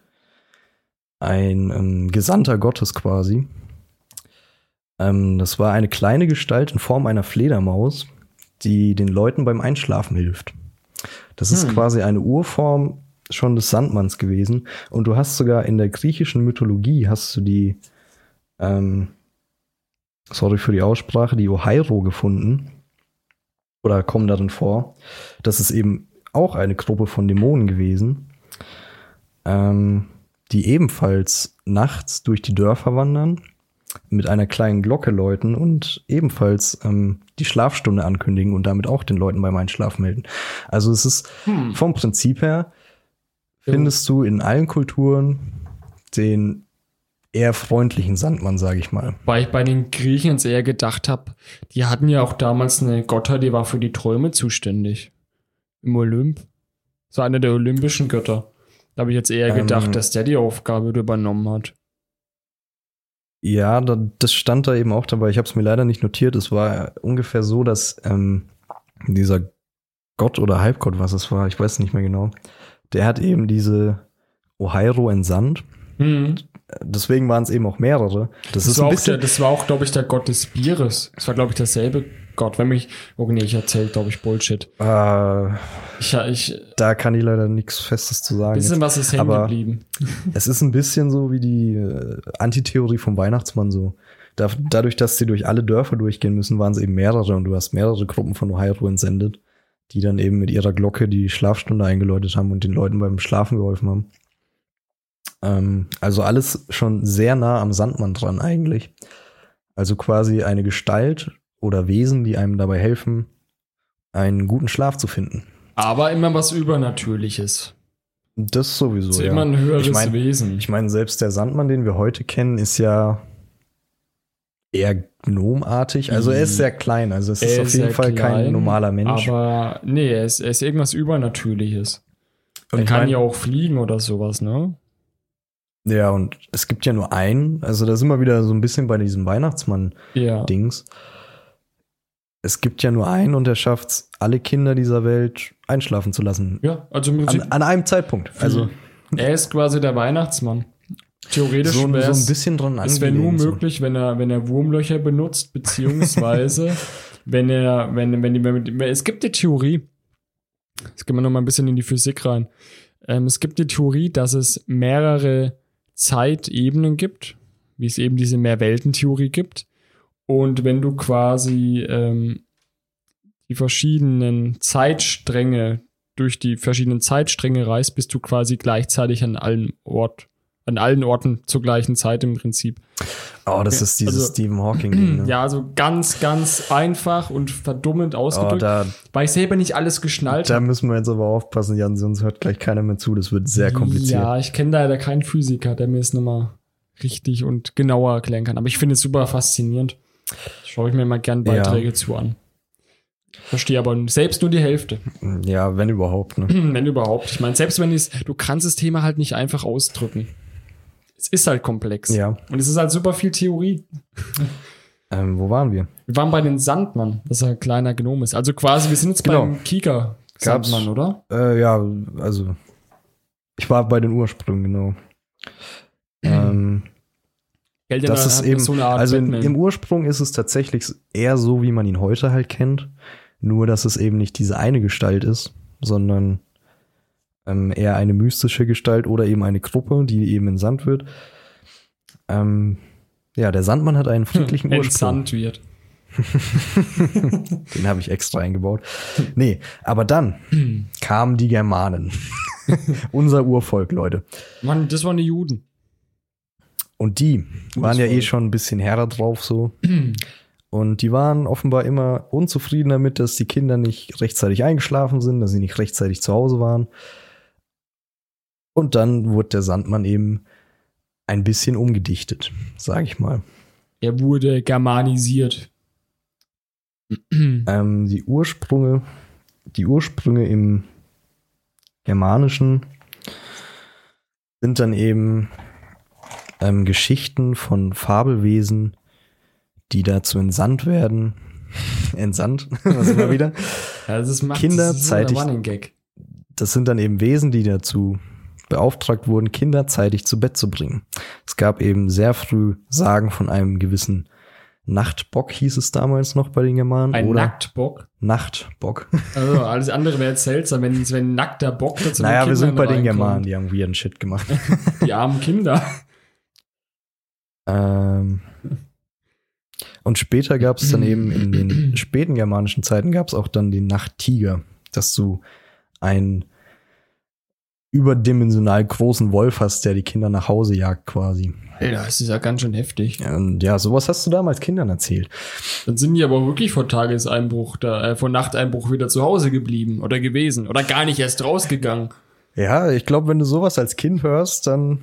Gesandter Gottes quasi. Das war eine kleine Gestalt in Form einer Fledermaus, die den Leuten beim Einschlafen hilft. Das ist quasi eine Urform schon des Sandmanns gewesen. Und du hast sogar in der griechischen Mythologie hast du die, sorry für die Aussprache, die Ohairo gefunden. Oder kommen darin vor. Das ist eben auch eine Gruppe von Dämonen gewesen, die ebenfalls nachts durch die Dörfer wandern, mit einer kleinen Glocke läuten und ebenfalls die Schlafstunde ankündigen und damit auch den Leuten beim Einschlafen melden. Also es ist vom Prinzip her, findest du in allen Kulturen den eher freundlichen Sandmann, sage ich mal. Weil ich bei den Griechen jetzt eher gedacht habe, die hatten ja auch damals eine Gottheit, die war für die Träume zuständig. Im Olymp. So einer der olympischen Götter. Da habe ich jetzt eher gedacht, dass der die Aufgabe übernommen hat. Ja, das stand da eben auch dabei. Ich habe es mir leider nicht notiert. Es war ungefähr so, dass dieser Gott oder Halbgott, was es war, ich weiß nicht mehr genau, der hat eben diese Ohairo entsandt. Mhm. Deswegen waren es eben auch mehrere. Das war auch, glaube ich, der Gott des Bieres. Das war, glaube ich, derselbe Gott, wenn mich. Oh nee, ich erzähle, glaube ich, Bullshit. Da kann ich leider nichts Festes zu sagen. Bisschen jetzt. Was ist hängen geblieben. Es ist ein bisschen so wie die Antitheorie vom Weihnachtsmann so. Dadurch, dass sie durch alle Dörfer durchgehen müssen, waren es eben mehrere und du hast mehrere Gruppen von Ohio entsendet, die dann eben mit ihrer Glocke die Schlafstunde eingeläutet haben und den Leuten beim Schlafen geholfen haben. Also alles schon sehr nah am Sandmann dran eigentlich. Also quasi eine Gestalt oder Wesen, die einem dabei helfen, einen guten Schlaf zu finden. Aber immer was Übernatürliches. Das sowieso, das ist ja immer ein höheres Wesen. Ich meine, selbst der Sandmann, den wir heute kennen, ist ja eher gnomartig. Also er ist sehr klein. Also es ist auf jeden Fall kein normaler Mensch. Aber nee, er ist irgendwas Übernatürliches. Er kann ja auch fliegen oder sowas, ne? Ja, und es gibt ja nur einen. Also da sind wir wieder so ein bisschen bei diesem Weihnachtsmann-Dings. Ja. Es gibt ja nur einen und er schafft es, alle Kinder dieser Welt einschlafen zu lassen. Ja, also im Prinzip an einem Zeitpunkt. Also er ist quasi der Weihnachtsmann. Theoretisch so ein bisschen dran angelegt. Es wäre nur möglich, wenn er Wurmlöcher benutzt, beziehungsweise wenn es gibt die Theorie, jetzt gehen wir noch mal ein bisschen in die Physik rein. Es gibt die Theorie, dass es mehrere Zeitebenen gibt, wie es eben diese Mehrwelten-Theorie gibt. Und wenn du quasi die verschiedenen Zeitstränge durch die verschiedenen Zeitstränge reist, bist du quasi gleichzeitig an allen Orten zur gleichen Zeit im Prinzip. Oh, das ist dieses Stephen Hawking-Ding. Ne? Ja, also ganz, ganz einfach und verdummend ausgedrückt. Weil ich selber nicht alles geschnallt habe. Da müssen wir jetzt aber aufpassen, Jan, sonst hört gleich keiner mehr zu. Das wird sehr kompliziert. Ja, ich kenne leider keinen Physiker, der mir es nochmal richtig und genauer erklären kann. Aber ich finde es super faszinierend. Schaue ich mir mal gerne Beiträge zu an. Verstehe aber selbst nur die Hälfte. Ja, wenn überhaupt. Ne? Wenn überhaupt. Ich meine, selbst wenn du kannst das Thema halt nicht einfach ausdrücken. Es ist halt komplex. Ja. Und es ist halt super viel Theorie. Wo waren wir? Wir waren bei den Sandmann, dass er ein kleiner Gnom ist. Also quasi, wir sind jetzt beim Kika-Sandmann, oder? Ja, also ich war bei den Ursprüngen, genau. Das ist eben so eine Art also im Ursprung ist es tatsächlich eher so, wie man ihn heute halt kennt. Nur, dass es eben nicht diese eine Gestalt ist, sondern eher eine mystische Gestalt oder eben eine Gruppe, die eben entsandt wird. Der Sandmann hat einen friedlichen Ursprung. Entsandt wird. Den habe ich extra eingebaut. Nee, aber dann kamen die Germanen. Unser Urvolk, Leute. Mann, das waren die Juden. Und die waren ja eh schon ein bisschen härter drauf so. Und die waren offenbar immer unzufrieden damit, dass die Kinder nicht rechtzeitig eingeschlafen sind, dass sie nicht rechtzeitig zu Hause waren. Und dann wurde der Sandmann eben ein bisschen umgedichtet, sage ich mal. Er wurde germanisiert. Die Ursprünge im Germanischen sind dann eben Geschichten von Fabelwesen, die dazu entsandt werden. Entsandt, was immer wieder. Ja, das macht kinderzeitig. Das sind dann eben Wesen, die dazu beauftragt wurden, Kinder zeitig zu Bett zu bringen. Es gab eben sehr früh Sagen von einem gewissen Nachtbock, hieß es damals noch bei den Germanen. Ein Nacktbock? Nachtbock. Also alles andere wäre jetzt seltsam, wenn nackter Bock dazu Naja, wir sind bei den Germanen, die haben weirden Shit gemacht. Die armen Kinder. Und später gab es dann eben in den späten germanischen Zeiten gab es auch dann den Nachttiger, dass du einen überdimensional großen Wolf hast, der die Kinder nach Hause jagt quasi. Alter, das ist ja ganz schön heftig. Und ja, sowas hast du damals Kindern erzählt. Dann sind die aber wirklich vor Tageseinbruch, vor Nachteinbruch wieder zu Hause geblieben oder gewesen oder gar nicht erst rausgegangen. Ja, ich glaube, wenn du sowas als Kind hörst, dann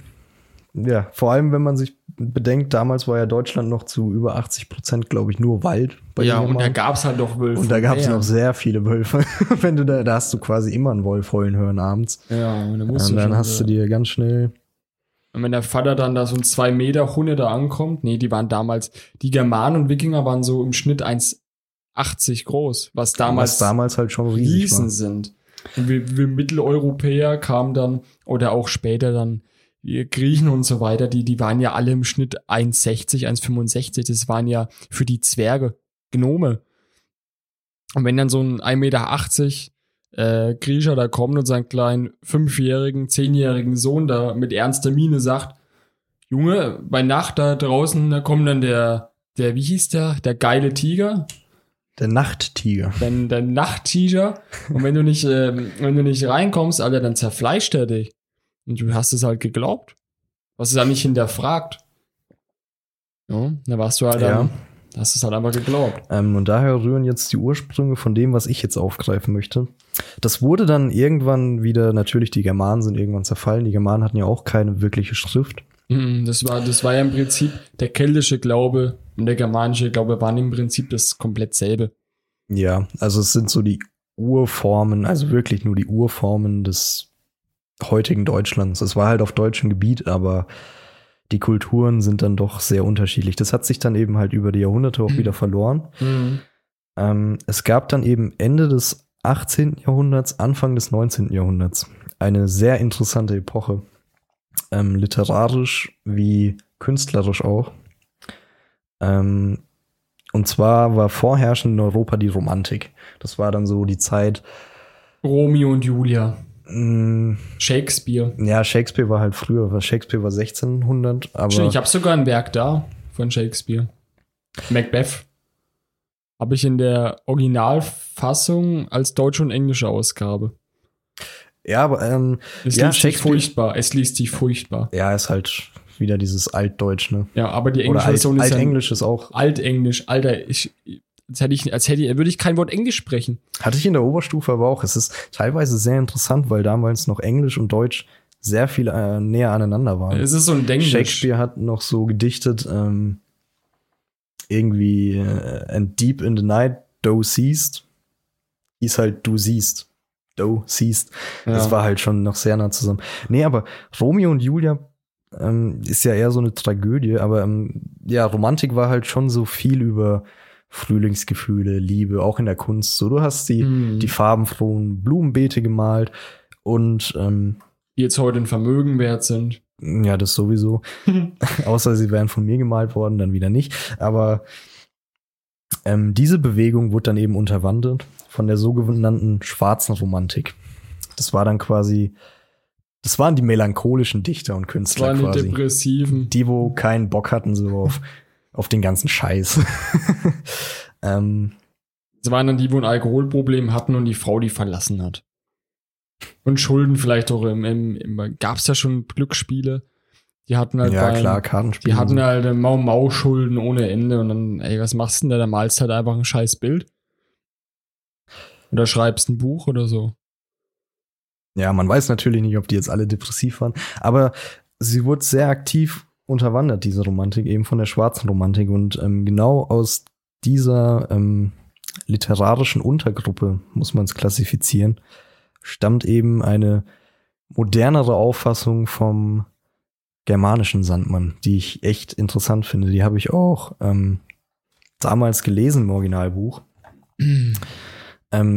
ja, vor allem, wenn man sich bedenkt, damals war ja Deutschland noch zu über 80%, glaube ich, nur Wald. Ja, und da gab es halt noch Wölfe. Und da gab es noch sehr viele Wölfe. Wenn du da hast du quasi immer einen Wolf heulen hören abends. Ja, und dann musst du dann hast du dir ganz schnell. Und wenn der Vater dann da so ein 2-Meter-Hunde da ankommt, nee, die waren damals, die Germanen und Wikinger waren so im Schnitt 1,80 groß, was damals halt schon riesig war. Sind. Und wir Mitteleuropäer kamen dann, oder auch später dann, Griechen und so weiter, die waren ja alle im Schnitt 1,60, 1,65. Das waren ja für die Zwerge, Gnome. Und wenn dann so ein 1,80 Meter Griecher da kommt und seinen kleinen 5-jährigen, 10-jährigen Sohn da mit ernster Miene sagt, Junge, bei Nacht da draußen, da kommt dann der wie hieß der geile Tiger? Der Nachttiger. Der Nachttiger. Und wenn du nicht reinkommst, Alter, dann zerfleischt er dich. Und du hast es halt geglaubt. Du hast es halt nicht hinterfragt. Ja, da warst du halt dann, hast es halt einfach geglaubt. Und daher rühren jetzt die Ursprünge von dem, was ich jetzt aufgreifen möchte. Das wurde dann irgendwann wieder, natürlich die Germanen sind irgendwann zerfallen. Die Germanen hatten ja auch keine wirkliche Schrift. Das war ja im Prinzip der keltische Glaube und der germanische Glaube waren im Prinzip das komplett selbe. Ja, also es sind so die Urformen, also wirklich nur die Urformen des heutigen Deutschlands. Es war halt auf deutschem Gebiet, aber die Kulturen sind dann doch sehr unterschiedlich. Das hat sich dann eben halt über die Jahrhunderte auch wieder verloren. Mhm. Es gab dann eben Ende des 18. Jahrhunderts, Anfang des 19. Jahrhunderts eine sehr interessante Epoche. Literarisch wie künstlerisch auch. Und zwar war vorherrschend in Europa die Romantik. Das war dann so die Zeit Romeo und Julia. Shakespeare. Ja, Shakespeare war halt früher. Shakespeare war 1600. Aber ich habe sogar ein Werk da von Shakespeare. Macbeth. Habe ich in der Originalfassung als deutsche und englische Ausgabe. Ja, aber es liest dich furchtbar. Ja, ist halt wieder dieses Altdeutsch, ne? Ja, aber die englische Version ist Altenglisch ist auch. Altenglisch, Alter, würde ich kein Wort Englisch sprechen. Hatte ich in der Oberstufe aber auch. Es ist teilweise sehr interessant, weil damals noch Englisch und Deutsch sehr viel näher aneinander waren. Es ist so ein Denglisch. Shakespeare hat noch so gedichtet, irgendwie and deep in the night, thou seest, ist halt du siehst. Oh, siehst. Ja. Das war halt schon noch sehr nah zusammen. Nee, aber Romeo und Julia ist ja eher so eine Tragödie, aber ja, Romantik war halt schon so viel über Frühlingsgefühle, Liebe, auch in der Kunst. So, du hast die farbenfrohen Blumenbeete gemalt und die jetzt heute ein Vermögen wert sind. Ja, das sowieso. Außer sie wären von mir gemalt worden, dann wieder nicht. Aber diese Bewegung wurde dann eben unterwandert von der sogenannten schwarzen Romantik. Das war dann quasi, das waren die melancholischen Dichter und Künstler quasi. Das waren die Depressiven. Die, wo keinen Bock hatten so auf den ganzen Scheiß. Das waren dann die, wo ein Alkoholproblem hatten und die Frau, die verlassen hat. Und Schulden vielleicht auch. Gab es ja schon Glücksspiele. Die hatten halt Kartenspiele. Die hatten halt Mau-Mau-Schulden ohne Ende und dann, ey, was machst du denn da? Da malst halt einfach ein scheiß Bild. Oder schreibst ein Buch oder so. Ja, man weiß natürlich nicht, ob die jetzt alle depressiv waren, aber sie wurde sehr aktiv unterwandert, diese Romantik, eben von der schwarzen Romantik. Und genau aus dieser literarischen Untergruppe, muss man es klassifizieren, stammt eben eine modernere Auffassung vom germanischen Sandmann, die ich echt interessant finde. Die habe ich auch damals gelesen im Originalbuch.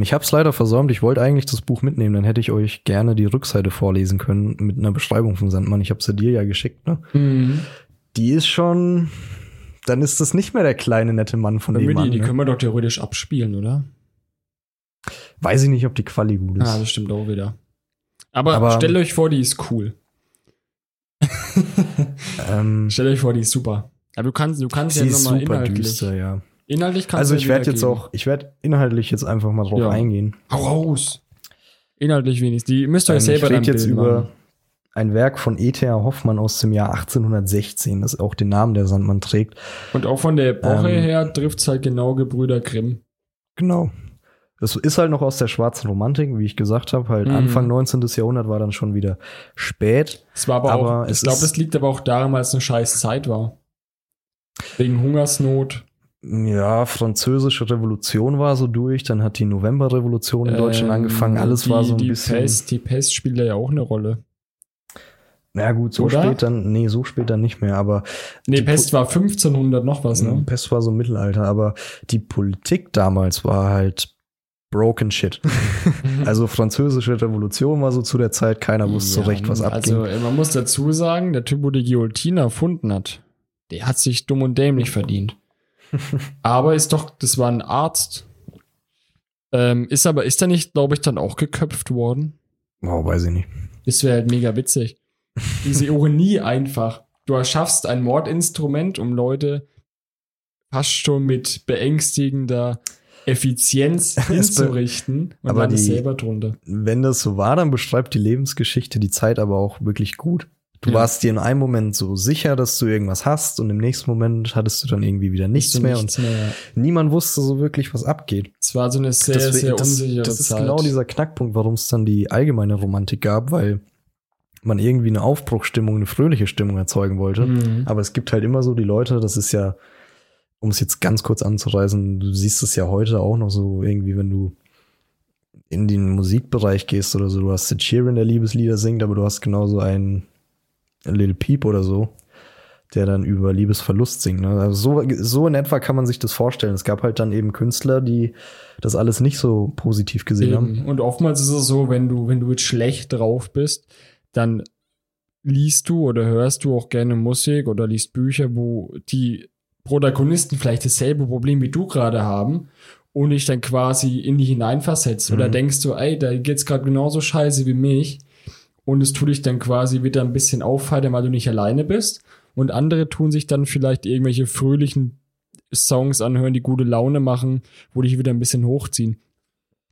Ich habe es leider versäumt. Ich wollte eigentlich das Buch mitnehmen. Dann hätte ich euch gerne die Rückseite vorlesen können mit einer Beschreibung vom Sandmann. Ich habe sie dir ja geschickt, ne? Mhm. Die ist schon, dann ist das nicht mehr der kleine, nette Mann von dem Mann. Die können wir doch theoretisch abspielen, oder? Weiß ich nicht, ob die Quali gut ist. Ah, das stimmt auch wieder. Aber stellt euch vor, die ist cool. Stellt euch vor, die ist super. Aber du kannst ja nochmal inhaltlich. Düster, ja. Inhaltlich kannst du. Also ich werde inhaltlich jetzt einfach mal drauf eingehen. Hau raus! Inhaltlich wenigstens. Die müsst ihr euch selber dann jetzt über ein Werk von E.T.A. Hoffmann aus dem Jahr 1816, das auch den Namen der Sandmann trägt. Und auch von der Epoche her trifft es halt genau Gebrüder Grimm. Genau. Das ist halt noch aus der schwarzen Romantik, wie ich gesagt habe, halt Anfang 19. Jahrhundert war dann schon wieder spät. Es war aber auch, ich glaube, das liegt aber auch daran, weil es eine scheiß Zeit war. Wegen Hungersnot. Ja, französische Revolution war so durch, dann hat die Novemberrevolution in Deutschland angefangen, alles war so ein bisschen. Die Pest spielt ja auch eine Rolle. Na gut, so spät dann nicht mehr, aber. Nee, Pest war 1500 noch was, ne? Pest war so Mittelalter, aber die Politik damals war halt broken shit. Also französische Revolution war so zu der Zeit, keiner wusste so recht, was abging. Also man muss dazu sagen, der Typ, wo die Guillotine erfunden hat, der hat sich dumm und dämlich verdient. Aber das war ein Arzt. Ist der nicht, glaube ich, dann auch geköpft worden? Oh, weiß ich nicht. Das wäre halt mega witzig. Diese Ironie einfach. Du erschaffst ein Mordinstrument, um Leute fast schon mit beängstigender Effizienz hinzurichten und aber dann ist selber drunter. Wenn das so war, dann beschreibt die Lebensgeschichte die Zeit aber auch wirklich gut. Du warst dir in einem Moment so sicher, dass du irgendwas hast und im nächsten Moment hattest du dann irgendwie wieder nichts mehr. Niemand wusste so wirklich, was abgeht. Es war so eine sehr, sehr unsichere Zeit. Das ist genau dieser Knackpunkt, warum es dann die allgemeine Romantik gab, weil man irgendwie eine Aufbruchstimmung, eine fröhliche Stimmung erzeugen wollte. Mhm. Aber es gibt halt immer so die Leute, das ist ja, um es jetzt ganz kurz anzureißen, du siehst es ja heute auch noch so irgendwie, wenn du in den Musikbereich gehst oder so, du hast den Sheeran, der Liebeslieder singt, aber du hast genauso einen Little Peep oder so, der dann über Liebesverlust singt. Also so in etwa kann man sich das vorstellen. Es gab halt dann eben Künstler, die das alles nicht so positiv gesehen haben. Und oftmals ist es so, wenn du jetzt schlecht drauf bist, dann liest du oder hörst du auch gerne Musik oder liest Bücher, wo die Protagonisten vielleicht dasselbe Problem wie du gerade haben und dich dann quasi in die hineinversetzt. Oder denkst du, ey, da geht's gerade genauso scheiße wie mich. Und es tut dich dann quasi wieder ein bisschen aufheitern, weil du nicht alleine bist. Und andere tun sich dann vielleicht irgendwelche fröhlichen Songs anhören, die gute Laune machen, wo dich wieder ein bisschen hochziehen.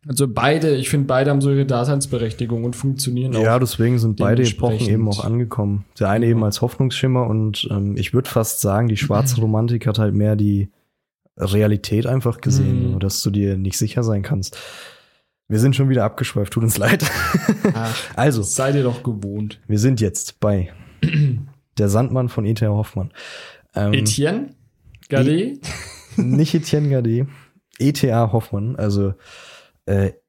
Also ich finde, beide haben so ihre Daseinsberechtigung und funktionieren auch. Ja, deswegen sind beide Epochen eben auch angekommen. Der eine eben als Hoffnungsschimmer und ich würde fast sagen, die schwarze Romantik hat halt mehr die Realität einfach gesehen, dass du dir nicht sicher sein kannst. Wir sind schon wieder abgeschweift, tut uns leid. Ach, also, seid ihr doch gewohnt. Wir sind jetzt bei der Sandmann von E.T.A. Hoffmann. Etienne Gade? Nicht Etienne Gade. E.T.A. Hoffmann, also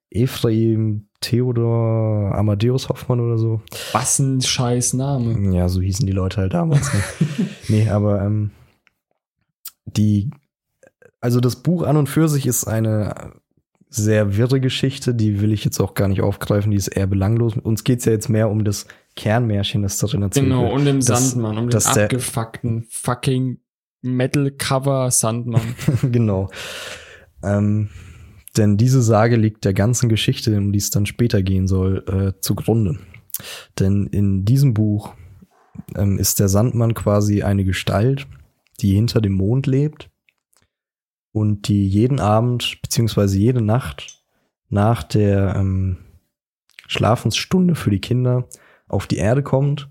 Ephraim Theodor Amadeus Hoffmann oder so. Was ein scheiß Name. Ja, so hießen die Leute halt damals. Ne? Nee, aber also das Buch an und für sich ist eine sehr wirre Geschichte, die will ich jetzt auch gar nicht aufgreifen, die ist eher belanglos. Uns geht's ja jetzt mehr um das Kernmärchen, das darin erzählt wird. Genau, und dem Sandmann, um den abgefuckten fucking Metal-Cover Sandmann. Genau. Denn diese Sage liegt der ganzen Geschichte, um die es dann später gehen soll, zugrunde. Denn in diesem Buch ist der Sandmann quasi eine Gestalt, die hinter dem Mond lebt. Und die jeden Abend, beziehungsweise jede Nacht nach der Schlafensstunde für die Kinder auf die Erde kommt,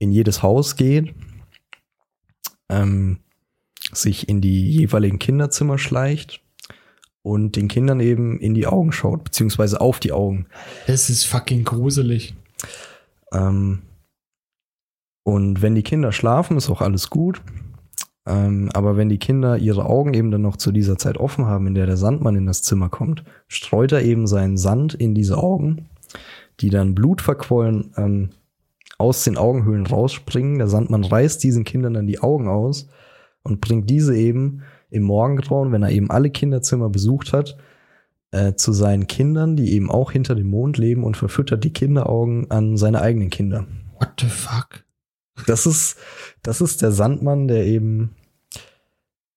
in jedes Haus geht, sich in die jeweiligen Kinderzimmer schleicht und den Kindern eben in die Augen schaut, beziehungsweise auf die Augen. Das ist fucking gruselig. Und wenn die Kinder schlafen, ist auch alles gut. Aber wenn die Kinder ihre Augen eben dann noch zu dieser Zeit offen haben, in der der Sandmann in das Zimmer kommt, streut er eben seinen Sand in diese Augen, die dann blutverquollen aus den Augenhöhlen rausspringen. Der Sandmann reißt diesen Kindern dann die Augen aus und bringt diese eben im Morgengrauen, wenn er eben alle Kinderzimmer besucht hat, zu seinen Kindern, die eben auch hinter dem Mond leben, und verfüttert die Kinderaugen an seine eigenen Kinder. What the fuck? Das ist der Sandmann, der eben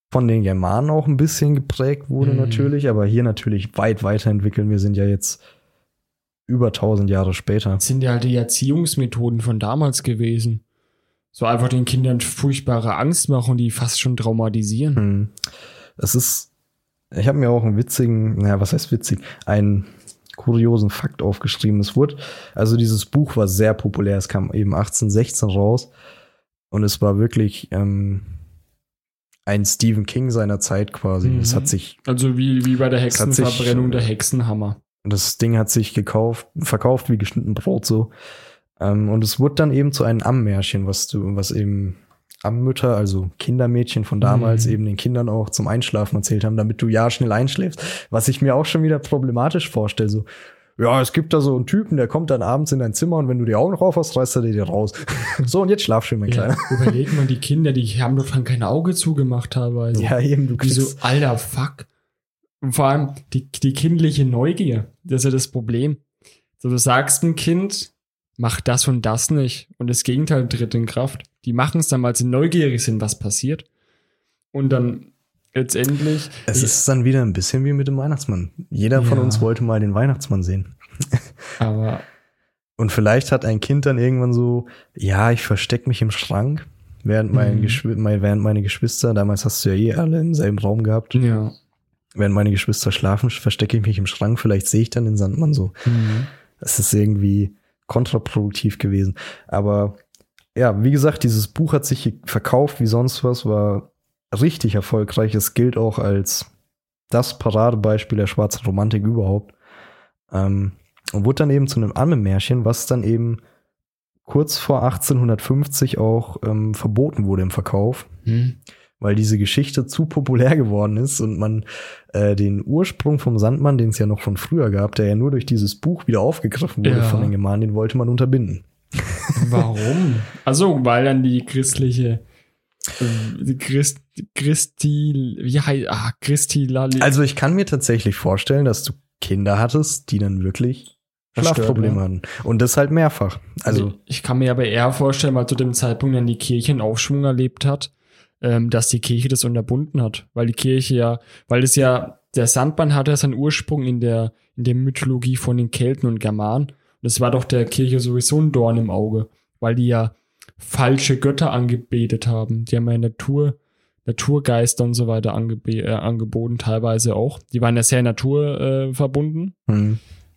von den Germanen auch ein bisschen geprägt wurde natürlich, aber hier natürlich weit weiterentwickeln. Wir sind ja jetzt über 1000 Jahre später. Das sind ja halt die Erziehungsmethoden von damals gewesen. So einfach den Kindern furchtbare Angst machen und die fast schon traumatisieren. Ich habe mir auch einen einen kuriosen Fakt aufgeschrieben. Dieses Buch war sehr populär. Es kam eben 1816 raus und es war wirklich ein Stephen King seiner Zeit quasi. Es hat sich wie bei der Hexenverbrennung der Hexenhammer. Das Ding hat sich verkauft wie geschnitten Brot so. Und es wurde dann eben zu einem Ammenmärchen, was eben Ammmütter, also Kindermädchen von damals, eben den Kindern auch zum Einschlafen erzählt haben, damit du ja schnell einschläfst. Was ich mir auch schon wieder problematisch vorstelle. So, ja, es gibt da so einen Typen, der kommt dann abends in dein Zimmer und wenn du die Augen drauf hast, reißt er dir raus. So, und jetzt schlaf schön, mein Kleiner. Überleg mal, die Kinder, die haben doch dann kein Auge zugemacht teilweise. Ja, eben. Du kriegst so, alter Fuck. Und vor allem die kindliche Neugier. Das ist ja das Problem. So, du sagst ein Kind, mach das und das nicht. Und das Gegenteil tritt in Kraft. Die machen es dann, weil sie neugierig sind, was passiert. Und dann letztendlich. Es ist dann wieder ein bisschen wie mit dem Weihnachtsmann. Jeder von uns wollte mal den Weihnachtsmann sehen. Aber und vielleicht hat ein Kind dann irgendwann so, ja, ich verstecke mich im Schrank, während meine Geschwister, damals hast du ja alle im selben Raum gehabt, während meine Geschwister schlafen, verstecke ich mich im Schrank, vielleicht sehe ich dann den Sandmann so. Mhm. Das ist irgendwie kontraproduktiv gewesen. Aber ja, wie gesagt, dieses Buch hat sich verkauft wie sonst was, war richtig erfolgreich. Es gilt auch als das Paradebeispiel der schwarzen Romantik überhaupt. Und wurde dann eben zu einem Ammenmärchen, was dann eben kurz vor 1850 auch verboten wurde im Verkauf, weil diese Geschichte zu populär geworden ist und man den Ursprung vom Sandmann, den es ja noch von früher gab, der ja nur durch dieses Buch wieder aufgegriffen wurde von den Germanen, den wollte man unterbinden. Warum? Also, weil dann die christliche Also ich kann mir tatsächlich vorstellen, dass du Kinder hattest, die dann wirklich Schlafprobleme hatten. Und das halt mehrfach. Also ich kann mir aber eher vorstellen, weil zu dem Zeitpunkt dann die Kirche einen Aufschwung erlebt hat, dass die Kirche das unterbunden hat. Weil die Kirche der Sandmann hatte seinen Ursprung in der Mythologie von den Kelten und Germanen. Und das war doch der Kirche sowieso ein Dorn im Auge, weil die ja falsche Götter angebetet haben. Die haben ja Naturgeister und so weiter angeboten, teilweise auch. Die waren ja sehr naturverbunden.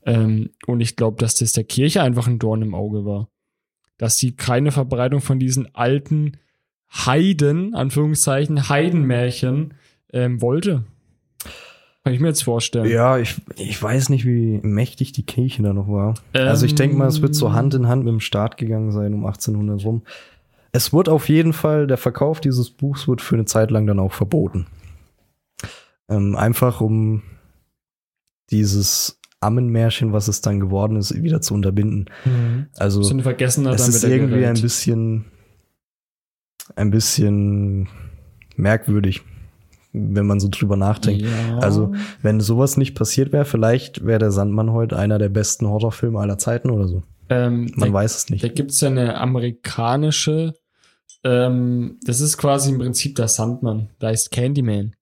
Und ich glaube, dass das der Kirche einfach ein Dorn im Auge war. Dass sie keine Verbreitung von diesen alten Heidenmärchen wollte. Kann ich mir jetzt vorstellen. Ja, ich weiß nicht, wie mächtig die Kirche da noch war. Also ich denke mal, es wird so Hand in Hand mit dem Staat gegangen sein um 1800 rum. Es wird auf jeden Fall, der Verkauf dieses Buchs wird für eine Zeit lang dann auch verboten. Einfach um dieses Ammenmärchen, was es dann geworden ist, wieder zu unterbinden. Mhm. Also es ist irgendwie ein bisschen merkwürdig, wenn man so drüber nachdenkt. Ja. Also wenn sowas nicht passiert wäre, vielleicht wäre der Sandmann heute einer der besten Horrorfilme aller Zeiten oder so. Man weiß es nicht. Da gibt es ja eine amerikanische, das ist quasi im Prinzip der Sandmann, da heißt Candyman.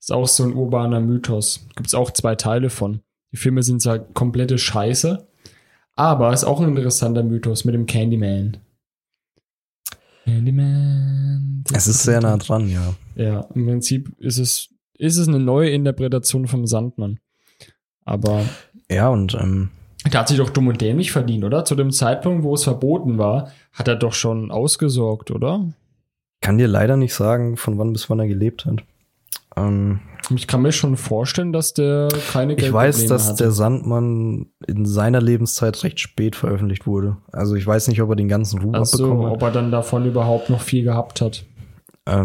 Ist auch so ein urbaner Mythos. Gibt es auch 2 Teile von. Die Filme sind zwar komplette Scheiße, aber ist auch ein interessanter Mythos mit dem Candyman. Candyman. Es ist sehr nah dran, ja. Ja, im Prinzip ist es eine neue Interpretation vom Sandmann. Aber ja, und da hat sich doch dumm und dämlich verdient, oder? Zu dem Zeitpunkt, wo es verboten war, hat er doch schon ausgesorgt, oder? Kann dir leider nicht sagen, von wann bis wann er gelebt hat. Ich kann mir schon vorstellen, dass der keine Geldprobleme hatte. Ich weiß, dass der Sandmann in seiner Lebenszeit recht spät veröffentlicht wurde. Also ich weiß nicht, ob er den ganzen Ruhm abbekommen hat. Ob er dann davon überhaupt noch viel gehabt hat. Ja.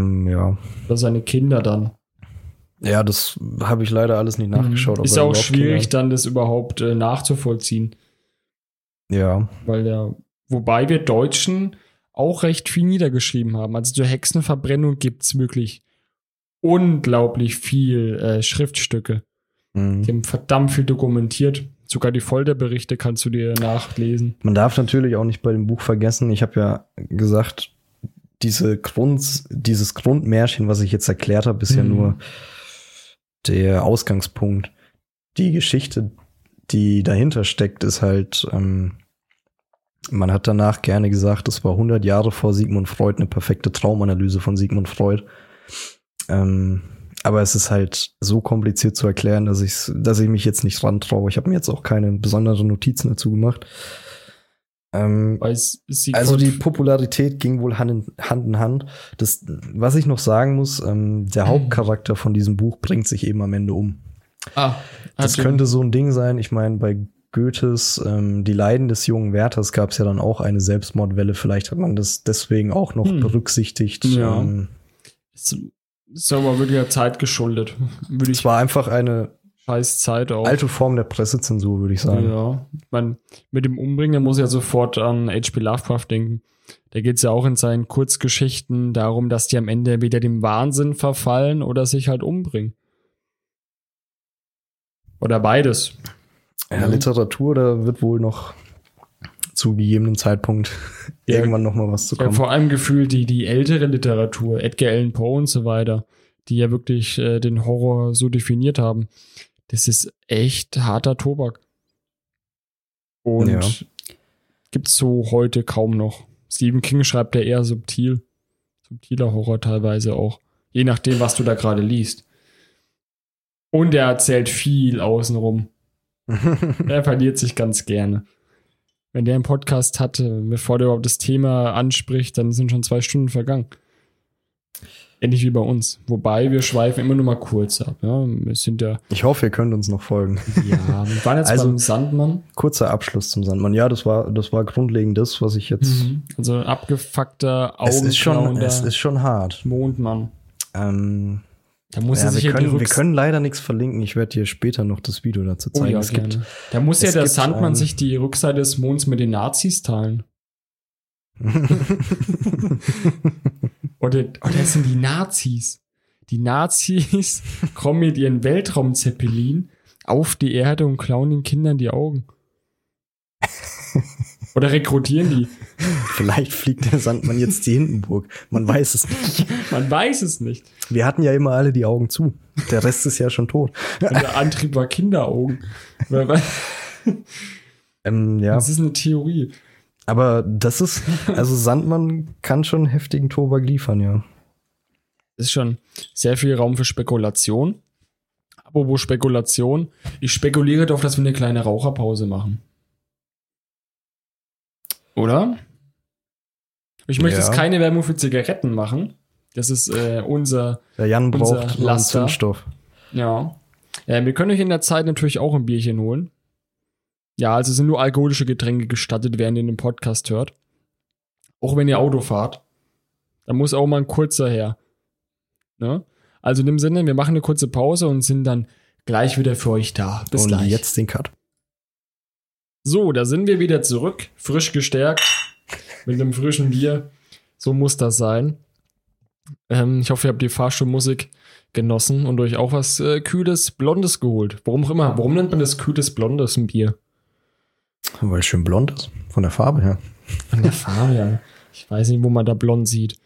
Oder seine Kinder dann. Ja, das habe ich leider alles nicht nachgeschaut. Ist auch schwierig, dann das überhaupt nachzuvollziehen. Ja. Wobei wir Deutschen auch recht viel niedergeschrieben haben. Also zur Hexenverbrennung gibt es wirklich unglaublich viel Schriftstücke. Die haben verdammt viel dokumentiert. Sogar die Folterberichte kannst du dir nachlesen. Man darf natürlich auch nicht bei dem Buch vergessen, ich habe ja gesagt, dieses Grundmärchen, was ich jetzt erklärt habe, ist ja nur der Ausgangspunkt. Die Geschichte, die dahinter steckt, ist halt, man hat danach gerne gesagt, es war 100 Jahre vor Sigmund Freud, eine perfekte Traumanalyse von Sigmund Freud. Aber es ist halt so kompliziert zu erklären, dass ich mich jetzt nicht rantraue. Ich habe mir jetzt auch keine besonderen Notizen dazu gemacht. Also die Popularität ging wohl Hand in Hand. Das, was ich noch sagen muss, der Hauptcharakter von diesem Buch bringt sich eben am Ende um. Das könnte so ein Ding sein. Ich meine, bei Goethes Die Leiden des jungen Werthers gab es ja dann auch eine Selbstmordwelle. Vielleicht hat man das deswegen auch noch berücksichtigt. Ja. Ist aber wirklich der Zeit geschuldet. Es war einfach eine scheiß Zeit auch. Alte Form der Pressezensur, würde ich sagen. Ja, mit dem Umbringen, da muss ich ja sofort an H.P. Lovecraft denken. Da geht es ja auch in seinen Kurzgeschichten darum, dass die am Ende weder dem Wahnsinn verfallen oder sich halt umbringen. Oder beides. Ja, Literatur, da wird wohl noch zu gegebenem Zeitpunkt irgendwann noch mal was zu kommen. Ja, vor allem gefühlt die ältere Literatur, Edgar Allan Poe und so weiter, die ja wirklich den Horror so definiert haben. Das ist echt harter Tobak. Und gibt's so heute kaum noch. Stephen King schreibt ja eher subtil. Subtiler Horror teilweise auch. Je nachdem, was du da gerade liest. Und er erzählt viel außenrum. Er verliert sich ganz gerne. Wenn der einen Podcast hatte, bevor der überhaupt das Thema anspricht, dann sind schon 2 Stunden vergangen. Ähnlich wie bei uns. Wobei, wir schweifen immer nur mal kurz ab. Ja, wir sind ja ich hoffe, ihr könnt uns noch folgen. Ja, wir waren jetzt beim Sandmann. Kurzer Abschluss zum Sandmann. Ja, das war grundlegend das, was ich jetzt... Also ein abgefuckter, augenklauender... Es ist schon hart. Mondmann. Da muss er sich wir können leider nichts verlinken. Ich werde dir später noch das Video dazu zeigen. Oh ja, da muss ja der Sandmann sich die Rückseite des Monds mit den Nazis teilen. Oder das sind die Nazis. Die Nazis kommen mit ihren Weltraumzeppelin auf die Erde und klauen den Kindern die Augen. Oder rekrutieren die. Vielleicht fliegt der Sandmann jetzt die Hindenburg. Man weiß es nicht. Wir hatten ja immer alle die Augen zu. Der Rest ist ja schon tot. Und der Antrieb war Kinderaugen. Das ist eine Theorie. Aber das ist, also Sandmann kann schon heftigen Tobak liefern, ja. Ist schon sehr viel Raum für Spekulation. Apropos Spekulation. Ich spekuliere doch, dass wir eine kleine Raucherpause machen. Oder? Ich möchte jetzt keine Werbung für Zigaretten machen. Das ist der Jan braucht einen Zündstoff. Ja. Wir können euch in der Zeit natürlich auch ein Bierchen holen. Ja, also sind nur alkoholische Getränke gestattet, während ihr den Podcast hört. Auch wenn ihr Auto fahrt. Da muss auch mal ein kurzer her. Ne? Also in dem Sinne, wir machen eine kurze Pause und sind dann gleich wieder für euch da. Bis gleich. Und jetzt den Cut. So, da sind wir wieder zurück, frisch gestärkt, mit einem frischen Bier. So muss das sein. Ich hoffe, ihr habt die Fahrstuhlmusik genossen und euch auch was Kühles, Blondes geholt. Warum auch immer. Warum nennt man das Kühles, Blondes ein Bier? Weil es schön blond ist, von der Farbe her. Von der Farbe her. Ich weiß nicht, wo man da blond sieht.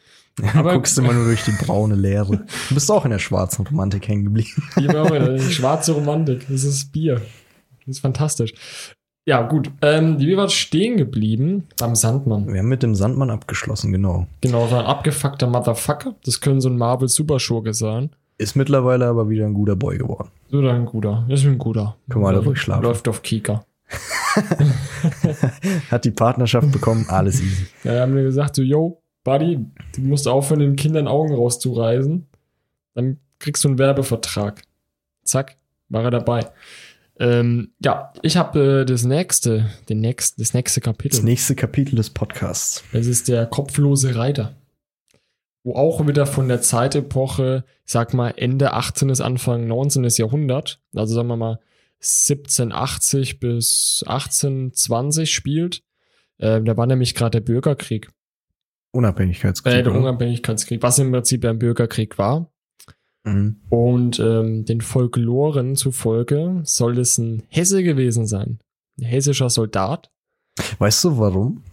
Aber guckst immer nur durch die braune Leere. Du bist auch in der schwarzen Romantik hängen geblieben. Ich bin auch in der schwarzen Romantik. Das ist Bier. Das ist fantastisch. Ja, gut. Wir waren stehen geblieben beim Sandmann. Wir haben mit dem Sandmann abgeschlossen, genau. Genau, so ein abgefuckter Motherfucker. Das können so ein Marvel-Superschurke sein. Ist mittlerweile aber wieder ein guter Boy geworden. Oder ein guter. Ist ein guter. Können wir alle durchschlafen. Läuft auf Kika. Hat die Partnerschaft bekommen, alles easy. Ja, haben wir gesagt, so, yo, Buddy, du musst aufhören, den Kindern Augen rauszureißen. Dann kriegst du einen Werbevertrag. Zack, war er dabei. Ich habe das nächste Kapitel. Das nächste Kapitel des Podcasts. Das ist der kopflose Reiter. Wo auch wieder von der Zeitepoche, ich sag mal, Ende 18. bis Anfang 19. Jahrhundert, also sagen wir mal 1780 bis 1820 spielt. Da war nämlich gerade der Bürgerkrieg. Der Unabhängigkeitskrieg, was im Prinzip ein Bürgerkrieg war. Mhm. Und den Folkloren zufolge soll es ein Hesse gewesen sein. Ein hessischer Soldat. Weißt du, warum?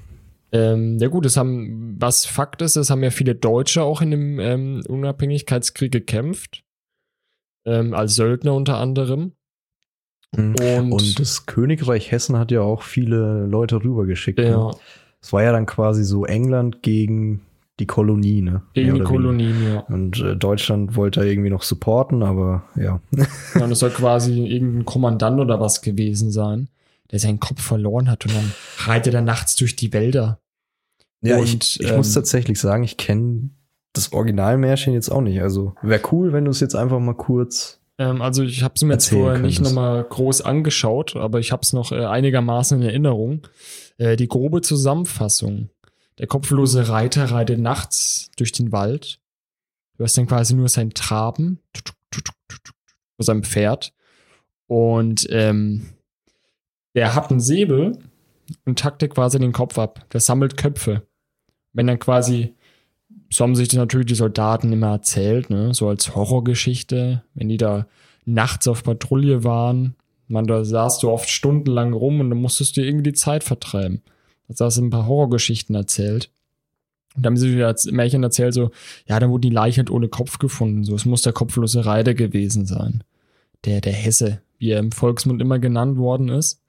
Fakt ist, es haben ja viele Deutsche auch in dem Unabhängigkeitskrieg gekämpft. Als Söldner unter anderem. Mhm. Und das Königreich Hessen hat ja auch viele Leute rübergeschickt. Ja. Es war ja dann quasi so England gegen... die Kolonie, ne? Gegen die Kolonie, ja. Und Deutschland wollte da irgendwie noch supporten, aber ja. Ja, und es soll quasi irgendein Kommandant oder was gewesen sein, der seinen Kopf verloren hat und dann reitet er nachts durch die Wälder. Ja, und, ich muss tatsächlich sagen, ich kenne das Originalmärchen jetzt auch nicht. Also wäre cool, wenn du es jetzt einfach mal kurz also ich habe es mir jetzt vorher nicht nochmal groß angeschaut, aber ich habe es noch einigermaßen in Erinnerung. Die grobe Zusammenfassung. Der kopflose Reiter reitet nachts durch den Wald. Du hast dann quasi nur sein Traben vor seinem Pferd. Und der hat einen Säbel und takte quasi den Kopf ab. Der sammelt Köpfe. Wenn dann quasi, so haben sich das natürlich die Soldaten immer erzählt, ne? So als Horrorgeschichte, wenn die da nachts auf Patrouille waren. Man, da saß du oft stundenlang rum und dann musstest du irgendwie die Zeit vertreiben. Da hast du ein paar Horrorgeschichten erzählt. Und dann haben sie wieder Märchen erzählt, so, ja, dann wurde die Leiche ohne Kopf gefunden, so, es muss der kopflose Reiter gewesen sein. Der Hesse, wie er im Volksmund immer genannt worden ist.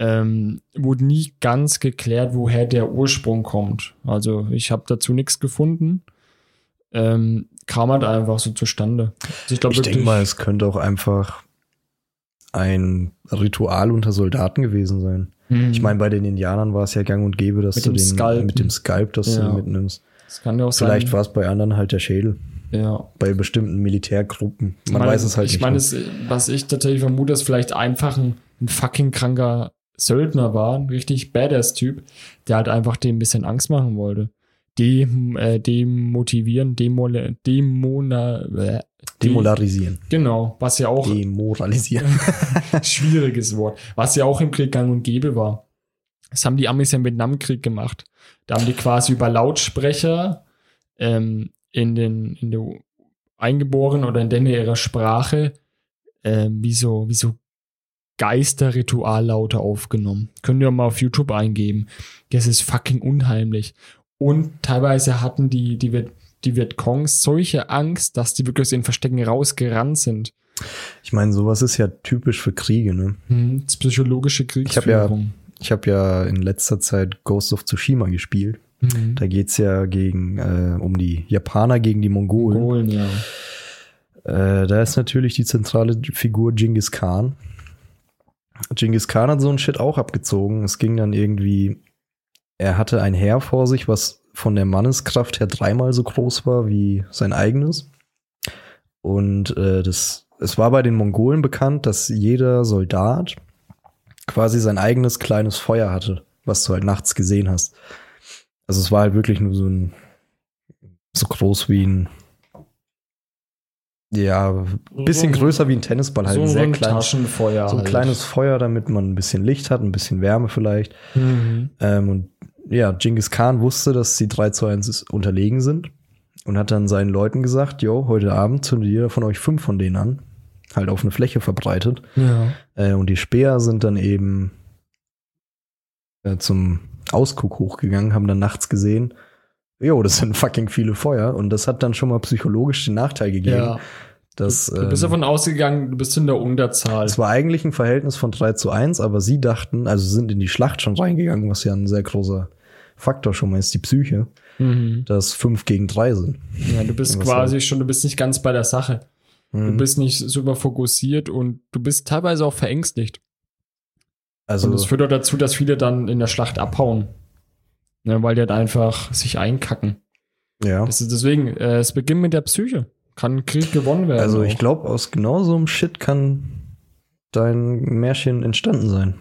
Wurde nie ganz geklärt, woher der Ursprung kommt. Also ich habe dazu nichts gefunden. Kam halt einfach so zustande. Also ich denke mal, es könnte auch einfach ein Ritual unter Soldaten gewesen sein. Hm. Ich meine, bei den Indianern war es ja gang und gäbe, dass du den Skalp mitnimmst. Das kann ja auch sein. Vielleicht war es bei anderen halt der Schädel. Ja. Bei bestimmten Militärgruppen. Man weiß es halt nicht. Ich meine, was ich tatsächlich vermute, ist vielleicht einfach ein fucking kranker Söldner war, ein richtig Badass-Typ, der halt einfach dem ein bisschen Angst machen wollte. Demolarisieren. Genau, was ja auch... Demoralisieren. Schwieriges Wort. Was ja auch im Krieg gang und gäbe war. Das haben die Amis im Vietnamkrieg gemacht. Da haben die quasi über Lautsprecher in der Eingeborenen oder in ihrer Sprache wie so Geisterrituallaute aufgenommen. Könnt ihr mal auf YouTube eingeben. Das ist fucking unheimlich. Und teilweise hatten die Vietcongs solche Angst, dass die wirklich aus den Verstecken rausgerannt sind. Ich meine, sowas ist ja typisch für Kriege, ne? Das psychologische Kriegsführung. Ich hab ja in letzter Zeit Ghost of Tsushima gespielt. Mhm. Da geht's ja um die Japaner gegen die Mongolen. Da ist natürlich die zentrale Figur Genghis Khan. Genghis Khan hat so ein Shit auch abgezogen. Es ging dann irgendwie, er hatte ein Heer vor sich, was von der Manneskraft her dreimal so groß war wie sein eigenes. Und es war bei den Mongolen bekannt, dass jeder Soldat quasi sein eigenes kleines Feuer hatte, was du halt nachts gesehen hast. Also es war halt wirklich nur so groß wie ein, ja, bisschen größer wie ein Tennisball, halt ein sehr kleines Taschenfeuer. So ein kleines Feuer, damit man ein bisschen Licht hat, ein bisschen Wärme vielleicht. Mhm. Und ja, Genghis Khan wusste, dass sie 3-1 unterlegen sind und hat dann seinen Leuten gesagt, jo, heute Abend zündet jeder von euch 5 von denen an. Halt auf eine Fläche verbreitet. Ja. Und die Speer sind dann eben zum Ausguck hochgegangen, haben dann nachts gesehen, jo, das sind fucking viele Feuer, und das hat dann schon mal psychologisch den Nachteil gegeben. Ja. Dass, du bist davon ausgegangen, du bist in der Unterzahl. Es war eigentlich ein Verhältnis von 3-1, aber sie dachten, also sind in die Schlacht schon reingegangen, was ja ein sehr großer Faktor schon mal ist, die Psyche, dass 5-3 sind. Ja, du bist du bist nicht ganz bei der Sache. Mhm. Du bist nicht super fokussiert und du bist teilweise auch verängstigt. Also, und das führt auch dazu, dass viele dann in der Schlacht abhauen. Ja, weil die halt einfach sich einkacken. Ja. Das ist deswegen, es beginnt mit der Psyche. Kann Krieg gewonnen werden. Also ich glaube, aus genau so einem Shit kann dein Märchen entstanden sein.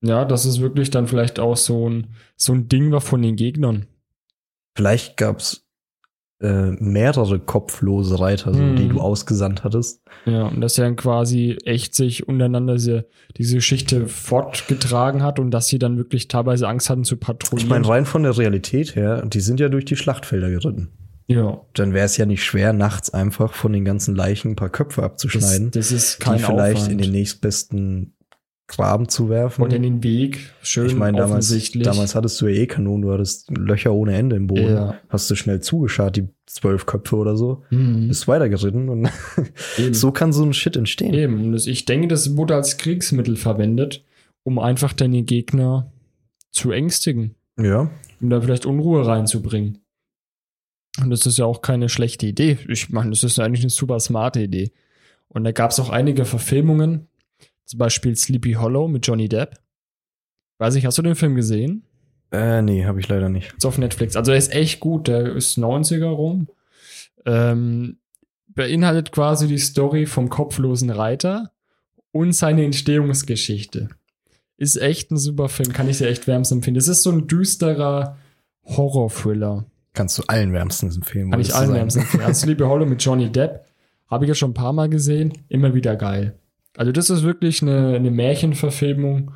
Ja, das ist wirklich dann vielleicht auch so ein Ding war von den Gegnern. Vielleicht gab es mehrere kopflose Reiter, die du ausgesandt hattest. Ja, und dass er dann quasi echt sich untereinander diese Geschichte fortgetragen hat und dass sie dann wirklich teilweise Angst hatten zu patrouillieren. Ich meine, rein von der Realität her, die sind ja durch die Schlachtfelder geritten. Ja. Dann wäre es ja nicht schwer, nachts einfach von den ganzen Leichen ein paar Köpfe abzuschneiden. Das ist kein Aufwand. Die vielleicht in den nächstbesten Graben zu werfen. Und in den Weg, schön offensichtlich. Ich meine, damals hattest du ja Kanonen, du hattest Löcher ohne Ende im Boden. Ja. Hast du schnell zugescharrt, die 12 Köpfe oder so, bist weitergeritten und so kann so ein Shit entstehen. Eben, ich denke, das wurde als Kriegsmittel verwendet, um einfach deine Gegner zu ängstigen. Ja. Um da vielleicht Unruhe reinzubringen. Und das ist ja auch keine schlechte Idee. Ich meine, das ist ja eigentlich eine super smarte Idee. Und da gab es auch einige Verfilmungen, zum Beispiel Sleepy Hollow mit Johnny Depp. Weiß ich, hast du den Film gesehen? Nee, habe ich leider nicht. Ist auf Netflix. Also der ist echt gut, der ist 90er rum. Beinhaltet quasi die Story vom kopflosen Reiter und seine Entstehungsgeschichte. Ist echt ein super Film, kann ich dir echt wärmstens empfehlen. Das ist so ein düsterer Horror-Thriller. Kannst du allen wärmstens empfehlen. Kann ich allen wärmstens empfehlen. Also Sleepy Hollow mit Johnny Depp habe ich ja schon ein paar Mal gesehen. Immer wieder geil. Also das ist wirklich eine Märchenverfilmung,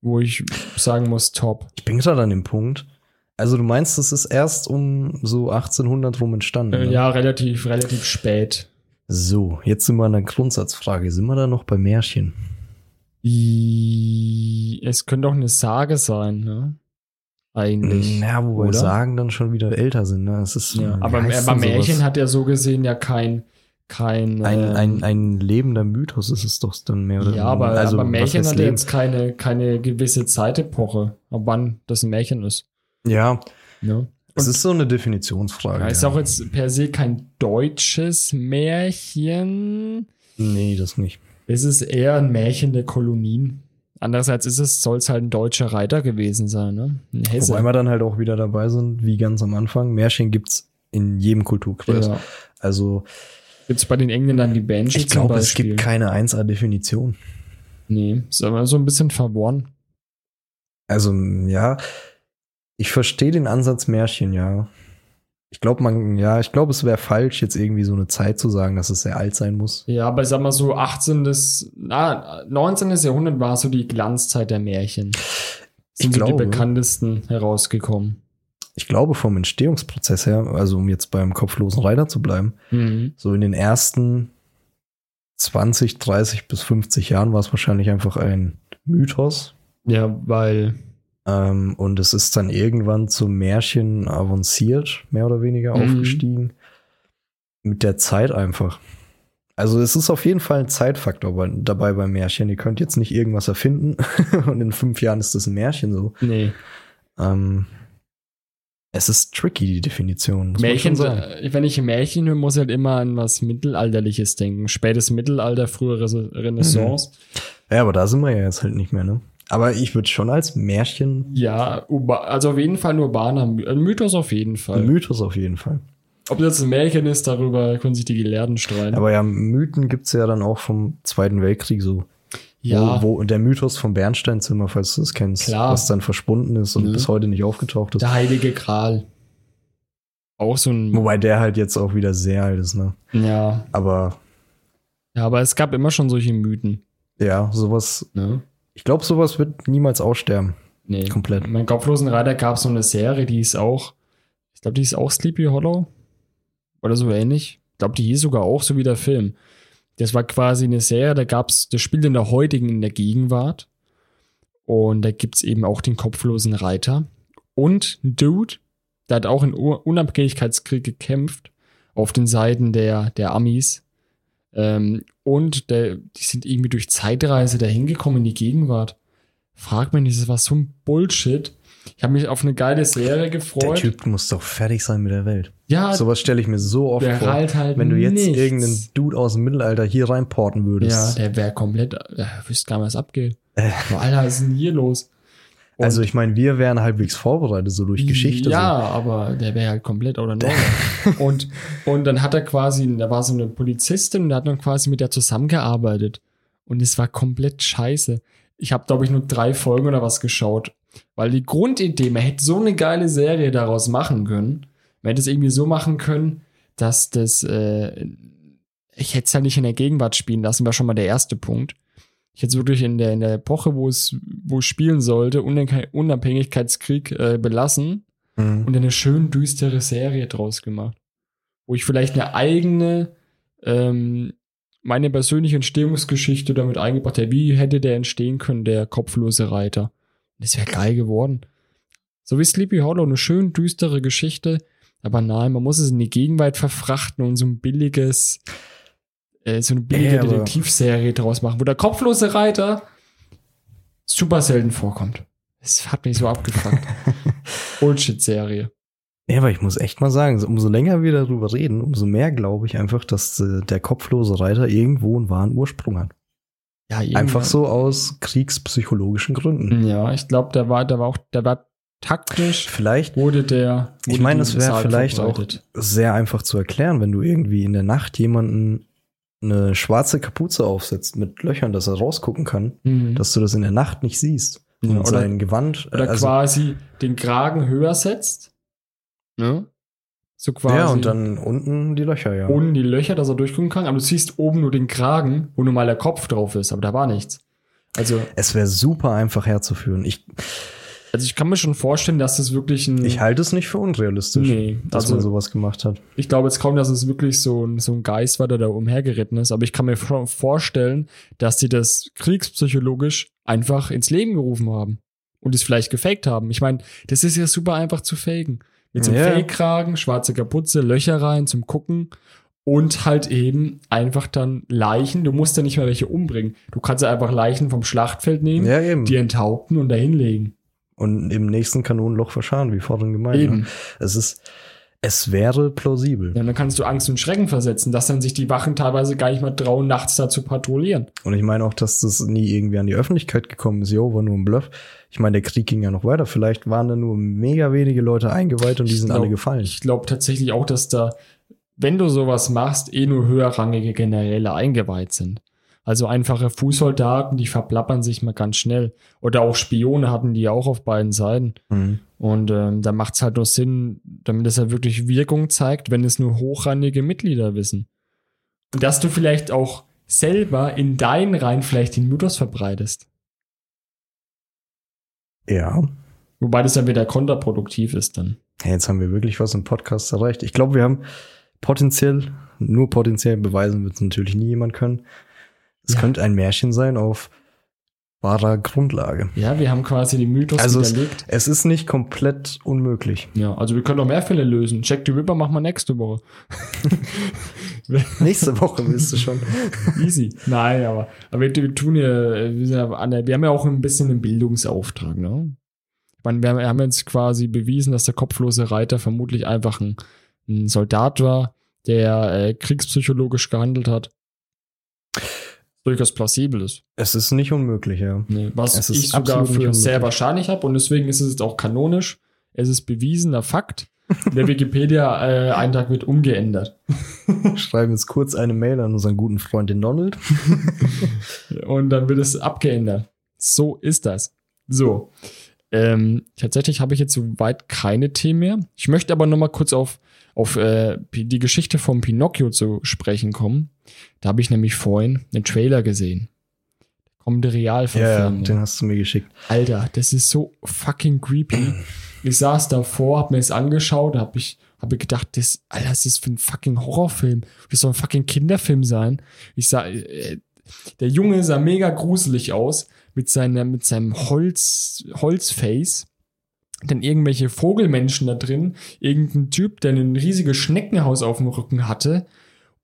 wo ich sagen muss, top. Ich bin gerade an dem Punkt. Also du meinst, das ist erst um so 1800 rum entstanden? Ja, relativ spät. So, jetzt sind wir an der Grundsatzfrage. Sind wir da noch bei Märchen? Es könnte auch eine Sage sein, ne? eigentlich. Ja, wobei Sagen dann schon wieder älter sind. Ne? Das ist, ja, aber beim Märchen hat er so gesehen ja kein ein lebender Mythos ist es doch dann mehr oder weniger. Ja, aber also, beim Märchen hat er jetzt keine gewisse Zeitepoche, ab wann das ein Märchen ist. Ja, ja. Es ist so eine Definitionsfrage. Ja, ist auch jetzt per se kein deutsches Märchen. Nee, das nicht. Es ist eher ein Märchen der Kolonien. Andererseits soll es halt ein deutscher Reiter gewesen sein, ne? Ein Hesse. Wobei wir dann halt auch wieder dabei sind, wie ganz am Anfang. Märchen gibt's in jedem Kulturkreis. Ja. Also gibt's bei den Engländern die Banshee zum Beispiel? Ich glaube, es gibt keine 1A-Definition. Nee, ist aber so ein bisschen verworren. Also, ja, ich verstehe den Ansatz Märchen, ja. Ich glaube, es wäre falsch, jetzt irgendwie so eine Zeit zu sagen, dass es sehr alt sein muss. Ja, aber ich sag mal so 19. Jahrhundert war so die Glanzzeit der Märchen. Die bekanntesten herausgekommen. Ich glaube, vom Entstehungsprozess her, also um jetzt beim kopflosen Reiter zu bleiben, so in den ersten 20, 30 bis 50 Jahren war es wahrscheinlich einfach ein Mythos. Ja, weil und es ist dann irgendwann zum Märchen avanciert, mehr oder weniger aufgestiegen. Mit der Zeit einfach. Also es ist auf jeden Fall ein Zeitfaktor dabei beim Märchen. Ihr könnt jetzt nicht irgendwas erfinden und in 5 Jahren ist das ein Märchen so. Nee. Es ist tricky, die Definition. Märchen, wenn ich Märchen höre, muss ich halt immer an was Mittelalterliches denken. Spätes Mittelalter, frühe Renaissance. Mhm. Ja, aber da sind wir ja jetzt halt nicht mehr, ne? Aber ich würde schon als Märchen. Ja, also auf jeden Fall ein urbaner Mythos auf jeden Fall. Mythos auf jeden Fall. Ob das ein Märchen ist, darüber können sich die Gelehrten streiten. Aber ja, Mythen gibt's ja dann auch vom Zweiten Weltkrieg so. Ja. Wo der Mythos vom Bernsteinzimmer, falls du das kennst, was dann verschwunden ist und bis heute nicht aufgetaucht ist. Der Heilige Gral. Auch so ein. Wobei der halt jetzt auch wieder sehr alt ist, ne? Ja. Aber es gab immer schon solche Mythen. Ja, sowas. Ja. Ich glaube, sowas wird niemals aussterben. Nee. Komplett. Mein kopflosen Reiter gab es so eine Serie, die ist auch, ich glaube, die ist auch Sleepy Hollow oder so ähnlich. Ich glaube, die hieß sogar auch so wie der Film. Das war quasi eine Serie, das spielt in der Gegenwart. Und da gibt es eben auch den kopflosen Reiter. Und ein Dude, der hat auch im Unabhängigkeitskrieg gekämpft auf den Seiten der Amis. Und die sind irgendwie durch Zeitreise dahin gekommen in die Gegenwart. Frag mich nicht, das war so ein Bullshit. Ich habe mich auf eine geile Serie gefreut. Der Typ muss doch fertig sein mit der Welt. Ja. Sowas stelle ich mir so oft vor. Wenn du jetzt irgendeinen Dude aus dem Mittelalter hier reinporten würdest. Ja, der wäre komplett, wüsste gar nicht, was abgeht. Alter, was ist denn hier los? Und also ich meine, wir wären halbwegs vorbereitet, so durch Geschichte. Ja, aber der wäre halt komplett oder neu. und dann hat er quasi, da war so eine Polizistin und da hat dann quasi mit der zusammengearbeitet. Und es war komplett scheiße. Ich habe, glaube ich, nur 3 Folgen oder was geschaut. Weil die Grundidee, man hätte so eine geile Serie daraus machen können. Man hätte es irgendwie so machen können, dass das ich hätte es halt nicht in der Gegenwart spielen lassen, war schon mal der erste Punkt. Ich hätte es wirklich in der Epoche, wo es spielen sollte, Unabhängigkeitskrieg belassen und eine schön düstere Serie draus gemacht. Wo ich vielleicht eine eigene, meine persönliche Entstehungsgeschichte damit eingebracht hätte. Wie hätte der entstehen können, der kopflose Reiter? Das wäre geil geworden. So wie Sleepy Hollow, eine schön düstere Geschichte. Aber nein, man muss es in die Gegenwart verfrachten und so ein billiges Detektivserie draus machen, wo der kopflose Reiter super selten vorkommt. Das hat mich so abgefuckt. Bullshit-Serie. Ja, aber ich muss echt mal sagen, umso länger wir darüber reden, umso mehr glaube ich einfach, dass der kopflose Reiter irgendwo einen wahren Ursprung hat. Ja, einfach so aus kriegspsychologischen Gründen. Ja, ich glaube, der war taktisch, vielleicht wurde der. Ich meine, das wäre vielleicht verbreitet. Auch sehr einfach zu erklären, wenn du irgendwie in der Nacht jemanden eine schwarze Kapuze aufsetzt mit Löchern, dass er rausgucken kann, dass du das in der Nacht nicht siehst. Ja, und sein Gewand. Oder quasi den Kragen höher setzt. Ne? So quasi. Ja, und dann unten die Löcher, ja. Unten die Löcher, dass er durchgucken kann, aber du siehst oben nur den Kragen, wo normal der Kopf drauf ist, aber da war nichts. Also. Es wäre super einfach herzuführen. Ich kann mir schon vorstellen, dass das wirklich ein. Ich halte es nicht für unrealistisch, dass man sowas gemacht hat. Ich glaube jetzt kaum, dass es wirklich so ein Geist war, der da umhergeritten ist. Aber ich kann mir vorstellen, dass die das kriegspsychologisch einfach ins Leben gerufen haben. und es vielleicht gefaked haben. Ich meine, das ist ja super einfach zu faken. Mit so einem Fake-Kragen, schwarze Kapuze, Löcher rein zum Gucken und halt eben einfach dann Leichen. Du musst ja nicht mehr welche umbringen. Du kannst ja einfach Leichen vom Schlachtfeld nehmen, die enthaupten und dahinlegen. Und im nächsten Kanonenloch verscharren, wie vorhin gemeint. Eben. Es wäre plausibel. Ja, dann kannst du Angst und Schrecken versetzen, dass dann sich die Wachen teilweise gar nicht mehr trauen, nachts da zu patrouillieren. Und ich meine auch, dass das nie irgendwie an die Öffentlichkeit gekommen ist. Jo, war nur ein Bluff. Ich meine, der Krieg ging ja noch weiter. Vielleicht waren da nur mega wenige Leute eingeweiht und alle gefallen. Ich glaube tatsächlich auch, dass da, wenn du sowas machst, nur höherrangige Generäle eingeweiht sind. Also einfache Fußsoldaten, die verplappern sich mal ganz schnell. Oder auch Spione hatten die auch auf beiden Seiten. Mhm. Und da macht es halt nur Sinn, damit es halt wirklich Wirkung zeigt, wenn es nur hochrangige Mitglieder wissen. Und dass du vielleicht auch selber in deinen Reihen vielleicht den Mythos verbreitest. Ja. Wobei das dann wieder kontraproduktiv ist dann. Ja, jetzt haben wir wirklich was im Podcast erreicht. Ich glaube, wir haben nur potenziell beweisen wird es natürlich nie jemand können. Es könnte ein Märchen sein auf wahrer Grundlage. Ja, wir haben quasi den Mythos hinterlegt. Es ist nicht komplett unmöglich. Ja, also wir können noch mehr Fälle lösen. Check the Ripper machen wir nächste Woche. Nächste Woche bist du schon. Easy. Nein, aber wir tun ja, wir haben ja auch ein bisschen einen Bildungsauftrag, ne? Ich meine, wir haben jetzt quasi bewiesen, dass der kopflose Reiter vermutlich einfach ein Soldat war, der kriegspsychologisch gehandelt hat. Durchaus plausibel ist. Es ist nicht unmöglich, ja. Nee, was ich sogar für sehr wahrscheinlich habe und deswegen ist es jetzt auch kanonisch. Es ist bewiesener Fakt. Der Wikipedia-Eintrag wird umgeändert. Schreiben jetzt kurz eine Mail an unseren guten Freund den Donald. Und dann wird es abgeändert. So ist das. So. Tatsächlich habe ich jetzt soweit keine Themen mehr. Ich möchte aber noch mal kurz auf die Geschichte von Pinocchio zu sprechen kommen. Da habe ich nämlich vorhin einen Trailer gesehen. Kommt der Realverfilmung. Ja, den hast du mir geschickt. Alter, das ist so fucking creepy. Ich saß davor, hab mir das angeschaut, habe ich gedacht, das ist für ein fucking Horrorfilm. Das soll ein fucking Kinderfilm sein. Der Junge sah mega gruselig aus mit seinem Holzface. Dann irgendwelche Vogelmenschen da drin, irgendein Typ, der ein riesiges Schneckenhaus auf dem Rücken hatte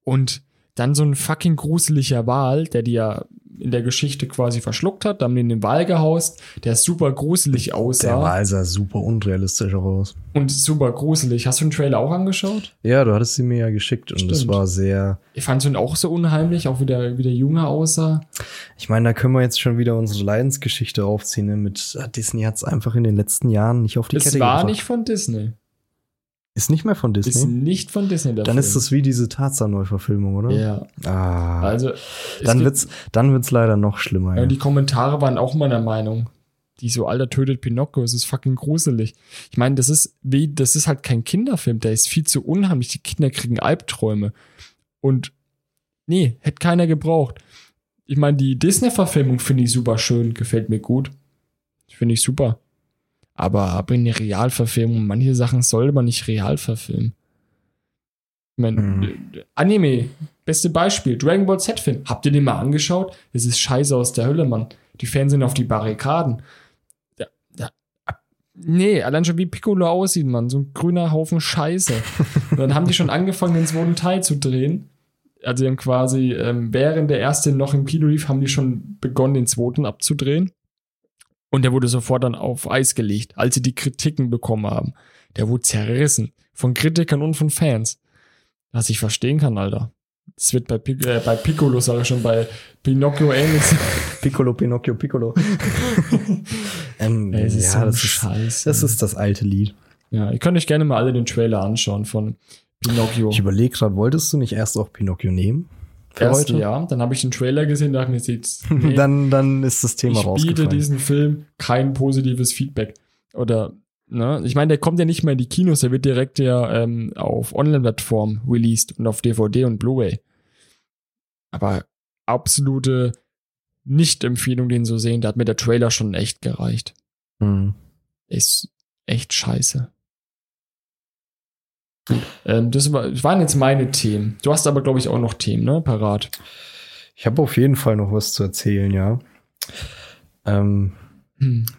und dann so ein fucking gruseliger Wal, der die ja in der Geschichte quasi verschluckt hat, da haben die in den Wal gehaust, der super gruselig aussah. Der Wal sah super unrealistisch aus. Und super gruselig. Hast du den Trailer auch angeschaut? Ja, du hattest sie mir ja geschickt und das war sehr... Ich fand ihn auch so unheimlich, auch wie der Junge aussah. Ich meine, da können wir jetzt schon wieder unsere Leidensgeschichte aufziehen, ne? Mit Disney hat es einfach in den letzten Jahren nicht auf die Kette gebracht. Es war nicht von Disney. Ist nicht mehr von Disney? Ist nicht von Disney. Der Film. Ist das wie diese Tarzan-Neuverfilmung, oder? Ja. Ah. Also, dann wird's leider noch schlimmer. Ja. Die Kommentare waren auch meiner Meinung. Die so, Alter, tötet Pinocchio, es ist fucking gruselig. Ich meine, das ist halt kein Kinderfilm, der ist viel zu unheimlich. Die Kinder kriegen Albträume. Und nee, hätte keiner gebraucht. Ich meine, die Disney-Verfilmung finde ich super schön, gefällt mir gut. Finde ich super. Aber in der Realverfilmung, manche Sachen sollte man nicht real verfilmen. Ich meine, Anime, beste Beispiel, Dragon Ball Z-Film. Habt ihr den mal angeschaut? Das ist scheiße aus der Hölle, Mann. Die Fans sind auf die Barrikaden. Nee, allein schon wie Piccolo aussieht, Mann. So ein grüner Haufen Scheiße. Und dann haben die schon angefangen, den zweiten Teil zu drehen. Also die haben quasi, während der erste noch im Kino lief, haben die schon begonnen, den zweiten abzudrehen. Und der wurde sofort dann auf Eis gelegt, als sie die Kritiken bekommen haben. Der wurde zerrissen. Von Kritikern und von Fans. Was ich verstehen kann, Alter. Das wird bei Piccolo, sage ich schon, bei Pinocchio ähnlich. Piccolo. Das ist so scheiße. Das ist das alte Lied. Ja, ihr könnt euch gerne mal alle den Trailer anschauen von Pinocchio. Ich überlege gerade, wolltest du nicht erst auch Pinocchio nehmen? Ja, dann habe ich den Trailer gesehen, dachte mir, nee, dann ist das Thema rausgefallen. Ich biete diesem Film kein positives Feedback. Oder, ne? Ich meine, der kommt ja nicht mehr in die Kinos, der wird direkt auf Online-Plattformen released und auf DVD und Blu-ray. Aber absolute Nicht-Empfehlung, den zu sehen, da hat mir der Trailer schon echt gereicht. Mhm. Ist echt scheiße. Das waren jetzt meine Themen. Du hast aber, glaube ich, auch noch Themen, ne? Parat. Ich habe auf jeden Fall noch was zu erzählen, ja.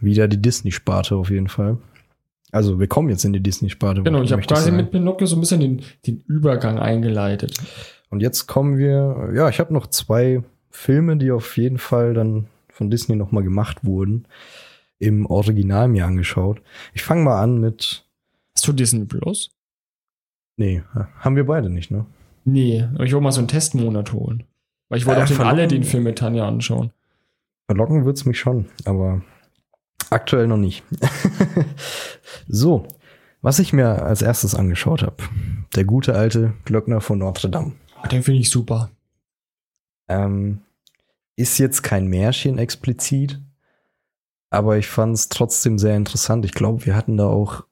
Wieder die Disney-Sparte auf jeden Fall. Also wir kommen jetzt in die Disney-Sparte. Genau, ich habe quasi mit Pinocchio so ein bisschen den Übergang eingeleitet. Und jetzt kommen wir, ja, ich habe noch zwei Filme, die auf jeden Fall dann von Disney nochmal gemacht wurden, im Original mir angeschaut. Ich fange mal an mit... Hast du Disney Plus? Nee, haben wir beide nicht, ne? Nee, aber ich wollte mal so einen Testmonat holen. Weil ich wollte auch den Film mit Tanja anschauen. Verlocken wird's mich schon, aber aktuell noch nicht. So, was ich mir als erstes angeschaut habe. Der gute alte Glöckner von Notre Dame. Oh, den finde ich super. Ist jetzt kein Märchen explizit, aber ich fand es trotzdem sehr interessant. Ich glaube, wir hatten da auch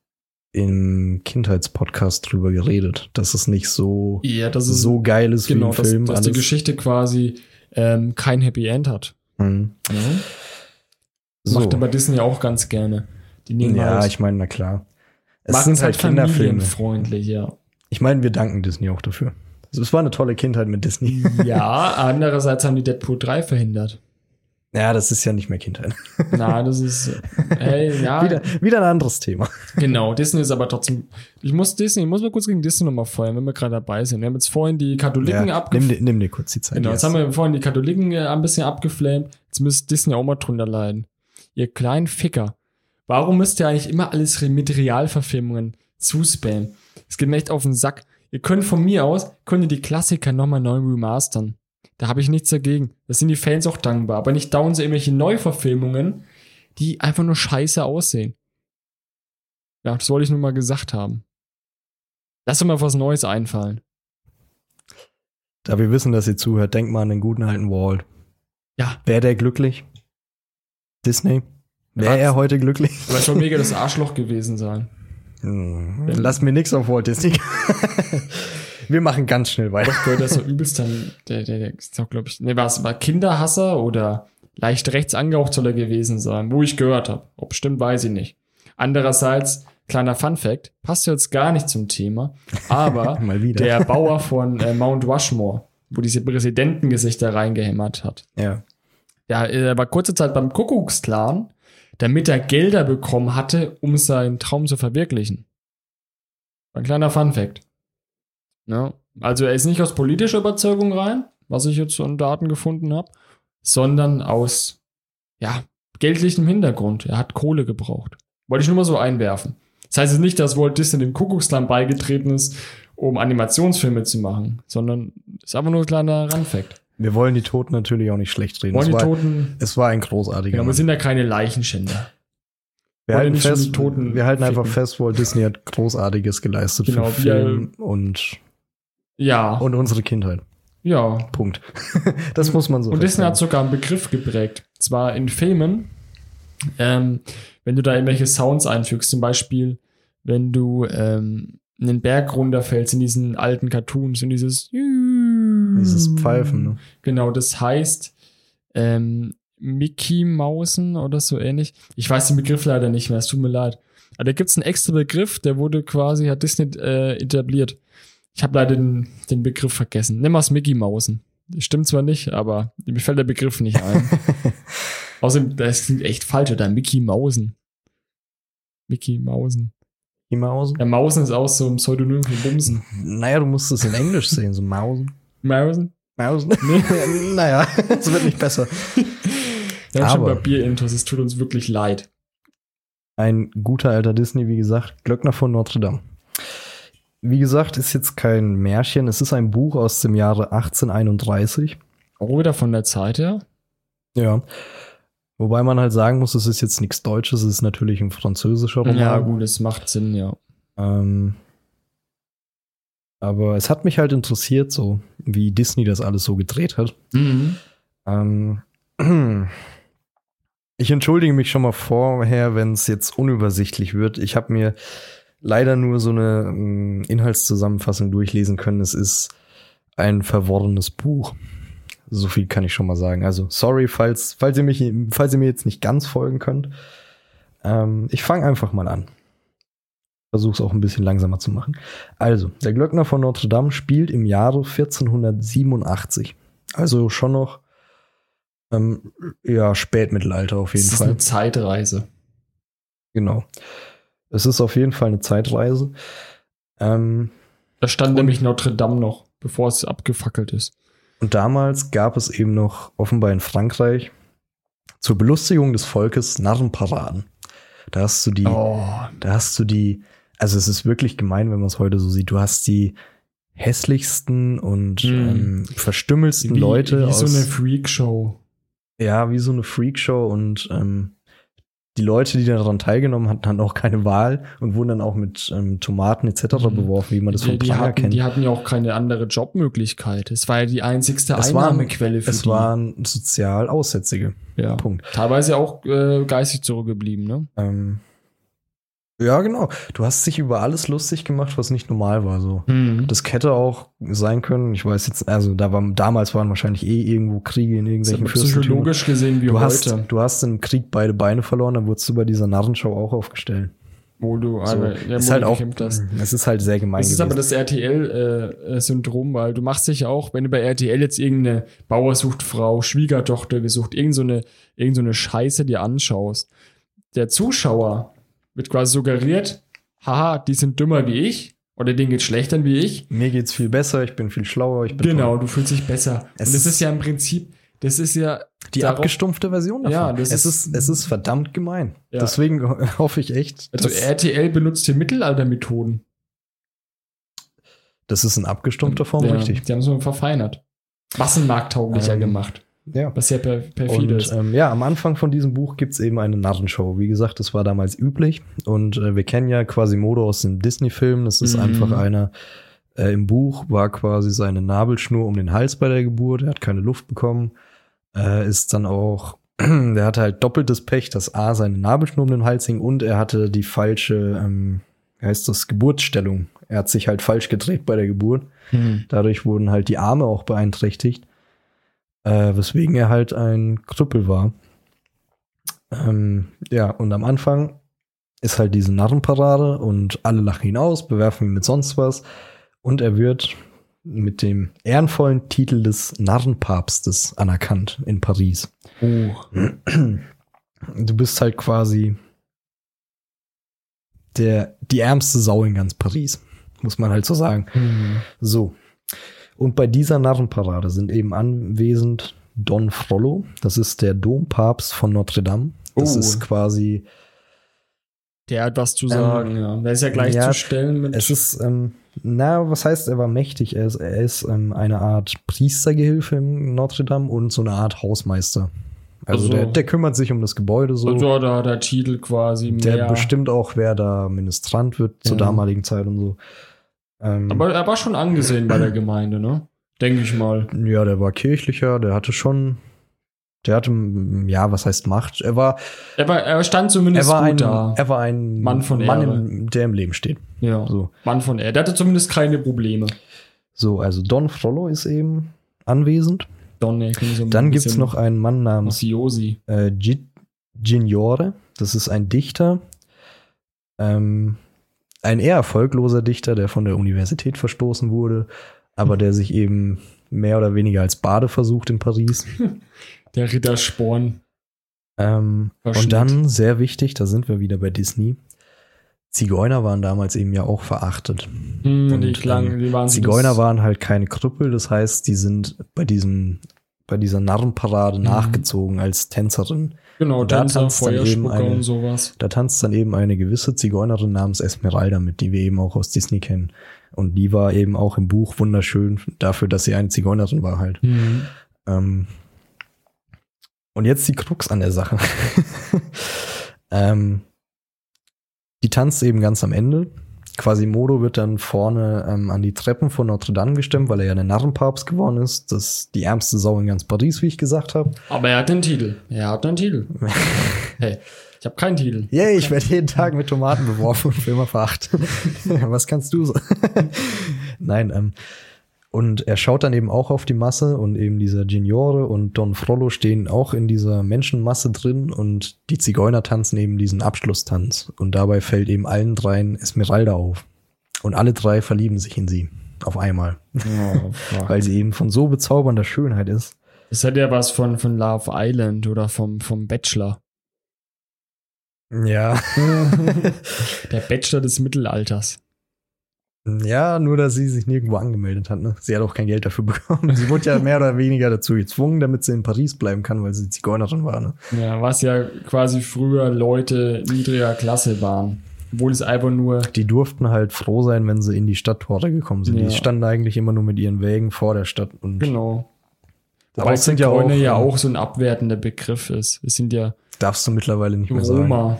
im Kindheitspodcast drüber geredet, dass es nicht so, ja, das ist, so geil ist genau, wie im Film. Genau, dass die Geschichte quasi kein Happy End hat. Mhm. Ja. So. Macht aber Disney auch ganz gerne. Die nehmen ja, halt, ich meine, na klar. Es sind halt Kinderfilme. Familienfreundlich, ja. Ich meine, wir danken Disney auch dafür. Also, es war eine tolle Kindheit mit Disney. Ja, andererseits haben die Deadpool 3 verhindert. Ja, das ist ja nicht mehr Kindheit. Na, das ist ja. wieder ein anderes Thema. Genau, Disney ist aber trotzdem. Ich muss mal kurz gegen Disney nochmal feuern, wenn wir gerade dabei sind. Wir haben jetzt vorhin die Katholiken nimm dir kurz die Zeit. Genau, jetzt haben wir vorhin die Katholiken ein bisschen abgeflamed. Jetzt müsste Disney auch mal drunter leiden. Ihr kleinen Ficker. Warum müsst ihr eigentlich immer alles mit Realverfilmungen zuspammen? Es geht mir echt auf den Sack. Ihr könnt von mir aus, die Klassiker nochmal neu remastern. Da habe ich nichts dagegen. Da sind die Fans auch dankbar. Aber nicht dauernd so irgendwelche Neuverfilmungen, die einfach nur scheiße aussehen. Ja, das wollte ich nur mal gesagt haben. Lass doch mal was Neues einfallen. Da wir wissen, dass ihr zuhört, denkt mal an den guten alten Walt. Ja. Wäre der glücklich? Disney? Wäre er heute glücklich? Wäre schon mega das Arschloch gewesen sein. Dann lass mir nichts auf Walt Disney. Wir machen ganz schnell weiter. Das ist so übelst dann, der ist auch, glaube ich, war Kinderhasser oder leicht rechts angehaucht soll er gewesen sein, wo ich gehört habe. Ob stimmt, weiß ich nicht. Andererseits, kleiner Funfact, passt jetzt gar nicht zum Thema, aber der Bauer von Mount Rushmore, wo diese Präsidentengesichter reingehämmert hat, ja, der war kurze Zeit beim Ku-Klux-Klan, damit er Gelder bekommen hatte, um seinen Traum zu verwirklichen. Ein kleiner Funfact. Ja, also er ist nicht aus politischer Überzeugung rein, was ich jetzt an Daten gefunden habe, sondern aus, ja, geldlichem Hintergrund. Er hat Kohle gebraucht. Wollte ich nur mal so einwerfen. Das heißt jetzt nicht, dass Walt Disney dem Ku-Klux-Klan beigetreten ist, um Animationsfilme zu machen, sondern ist einfach nur ein kleiner Randfact. Wir wollen die Toten natürlich auch nicht schlecht reden. Es war ein großartiger Mann. Wir sind ja keine Leichenschänder. Wir halten einfach fest, Walt Disney hat Großartiges geleistet für Film und ja. Und unsere Kindheit. Ja. Punkt. Das muss man so Und Disney hat sogar einen Begriff geprägt. Zwar in Filmen, wenn du da irgendwelche Sounds einfügst, zum Beispiel, wenn du einen Berg runterfällst in diesen alten Cartoons und dieses Pfeifen, ne? Genau, das heißt Mickey Mausen oder so ähnlich. Ich weiß den Begriff leider nicht mehr, es tut mir leid. Aber da gibt es einen extra Begriff, der wurde quasi, hat Disney etabliert. Ich habe leider den Begriff vergessen. Nimm mal's Mickey Mausen. Stimmt zwar nicht, aber mir fällt der Begriff nicht ein. Außerdem, das klingt echt falsch, oder? Mickey Mausen. Mickey Mausen. Die Mausen? Ja, Mausen ist auch so ein Pseudonym für Bumsen. Naja, du musst es in Englisch sehen, so Mausen. Mausen? Nee. Naja, es wird nicht besser. Wir haben schon Papier-Intos, es tut uns wirklich leid. Ein guter alter Disney, wie gesagt, Glöckner von Notre Dame. Wie gesagt, ist jetzt kein Märchen. Es ist ein Buch aus dem Jahre 1831. Auch wieder von der Zeit her? Ja. Wobei man halt sagen muss, es ist jetzt nichts Deutsches. Es ist natürlich ein französischer Roman. Ja, gut, es macht Sinn, ja. Aber es hat mich halt interessiert, so wie Disney das alles so gedreht hat. Mhm. Ich entschuldige mich schon mal vorher, wenn es jetzt unübersichtlich wird. Ich habe mir leider nur so eine Inhaltszusammenfassung durchlesen können. Es ist ein verworrenes Buch. So viel kann ich schon mal sagen. Also sorry, falls ihr mir jetzt nicht ganz folgen könnt. Ich fange einfach mal an. Versuch's auch ein bisschen langsamer zu machen. Also, der Glöckner von Notre Dame spielt im Jahre 1487. Also schon noch Ja, Spätmittelalter auf jeden Fall. Es ist eine Zeitreise. Genau. Es ist auf jeden Fall eine Zeitreise. Da stand nämlich Notre Dame noch, bevor es abgefackelt ist. Und damals gab es eben noch, offenbar in Frankreich, zur Belustigung des Volkes Narrenparaden. Da hast du die, also es ist wirklich gemein, wenn man es heute so sieht, du hast die hässlichsten und verstümmelsten Leute. Wie aus, so eine Freakshow. Ja, wie so eine Freakshow und die Leute, die daran teilgenommen hatten, hatten auch keine Wahl und wurden dann auch mit Tomaten etc. beworfen, wie man das von Prager kennt. Die hatten ja auch keine andere Jobmöglichkeit. Es war ja die einzigste Einnahmequelle für die. Es waren sozial Aussätzige. Ja. Punkt. Teilweise auch geistig zurückgeblieben, ne? Ja, genau. Du hast dich über alles lustig gemacht, was nicht normal war. So. Mhm. Das hätte auch sein können. Ich weiß jetzt, also damals waren wahrscheinlich irgendwo Kriege in irgendwelchen Fürstentümern. Psychologisch gesehen wie heute. Du hast im Krieg beide Beine verloren, dann wurdest du bei dieser Narrenschau auch aufgestellt. Wo du gekämpft hast. Es ist halt sehr gemein gewesen. Es ist aber das RTL-Syndrom, weil du machst dich auch, wenn du bei RTL jetzt irgendeine Bauersuchtfrau, Schwiegertochter gesucht, irgend so eine Scheiße dir anschaust. Der Zuschauer wird quasi suggeriert, haha, die sind dümmer wie ich oder denen geht's schlechter wie ich. Mir geht's viel besser, ich bin viel schlauer. Genau, du fühlst dich besser. Und das ist ja im Prinzip, das ist ja die abgestumpfte Version davon. Ja, es ist verdammt gemein. Ja. Deswegen hoffe ich echt. Also RTL benutzt hier Mittelaltermethoden. Das ist in abgestumpfter Form, ja, richtig. Die haben es nur verfeinert. Massenmarkttauglicher gemacht. Ja. Was ja perfide ist. Ja, am Anfang von diesem Buch gibt es eben eine Narrenshow. Wie gesagt, das war damals üblich. Und wir kennen ja Quasimodo aus dem Disney-Film. Das ist einfach einer, im Buch war quasi seine Nabelschnur um den Hals bei der Geburt. Er hat keine Luft bekommen. Ist dann auch, der hatte halt doppeltes Pech, dass A, seine Nabelschnur um den Hals hing und er hatte die falsche, Geburtsstellung. Er hat sich halt falsch gedreht bei der Geburt. Dadurch wurden halt die Arme auch beeinträchtigt. Weswegen er halt ein Krüppel war. Ja, und am Anfang ist halt diese Narrenparade und alle lachen ihn aus, bewerfen ihn mit sonst was und er wird mit dem ehrenvollen Titel des Narrenpapstes anerkannt in Paris. Oh. Du bist halt quasi die ärmste Sau in ganz Paris, muss man halt so sagen. So. Und bei dieser Narrenparade sind eben anwesend Don Frollo, das ist der Dompapst von Notre Dame. Das ist quasi. Der hat was zu sagen, ja. Der ist ja gleich zu stellen. Mit es ist, was heißt, er war mächtig? Er ist eine Art Priestergehilfe in Notre Dame und so eine Art Hausmeister. Also der kümmert sich um das Gebäude so. Also da der Titel quasi mehr. Der bestimmt auch, wer da Ministrant wird zur damaligen Zeit und so. Aber er war schon angesehen bei der Gemeinde, ne? Denke ich mal. Ja, der war kirchlicher, was heißt Macht? Er stand zumindest gut da. Er war ein Mann von Ehre, der im Leben steht. Ja, so. Mann von Ehre. Der hatte zumindest keine Probleme. So, also Don Frollo ist eben anwesend. Dann gibt es noch einen Mann namens Gignore. Das ist ein Dichter. Ein eher erfolgloser Dichter, der von der Universität verstoßen wurde, aber der sich eben mehr oder weniger als Bade versucht in Paris. Der Rittersporn. Und dann, sehr wichtig, da sind wir wieder bei Disney, Zigeuner waren damals eben ja auch verachtet. Zigeuner waren halt keine Krüppel, das heißt, die sind bei dieser Narrenparade nachgezogen als Tänzerin. Genau, Tänzer, Feuerspucker und sowas. Da tanzt dann eben eine gewisse Zigeunerin namens Esmeralda mit, die wir eben auch aus Disney kennen. Und die war eben auch im Buch wunderschön dafür, dass sie eine Zigeunerin war halt. Und jetzt die Krux an der Sache. Die tanzt eben ganz am Ende. Quasimodo wird dann vorne an die Treppen von Notre Dame gestemmt, weil er ja der Narrenpapst geworden ist. Das ist die ärmste Sau in ganz Paris, wie ich gesagt habe. Aber er hat den Titel. Hey, ich habe keinen Titel. Yay, ich werde jeden Tag mit Tomaten beworfen und für immer verachtet. Was kannst du so? Nein, und er schaut dann eben auch auf die Masse und eben dieser Gignore und Don Frollo stehen auch in dieser Menschenmasse drin und die Zigeuner tanzen eben diesen Abschlusstanz und dabei fällt eben allen dreien Esmeralda auf und alle drei verlieben sich in sie auf einmal, weil sie eben von so bezaubernder Schönheit ist. Das hat ja was von Love Island oder vom Bachelor. Ja. Der Bachelor des Mittelalters. Ja, nur dass sie sich nirgendwo angemeldet hat. Ne? Sie hat auch kein Geld dafür bekommen. Sie wurde ja mehr oder weniger dazu gezwungen, damit sie in Paris bleiben kann, weil sie Zigeunerin war. Ne? Ja, was ja quasi früher Leute niedriger Klasse waren. Obwohl es einfach nur... Die durften halt froh sein, wenn sie in die Stadttore gekommen sind. Ja. Die standen eigentlich immer nur mit ihren Wägen vor der Stadt. Und genau. Aber es sind ja auch, so ein abwertender Begriff ist. Es sind ja... Darfst du mittlerweile nicht mehr sagen. Roma.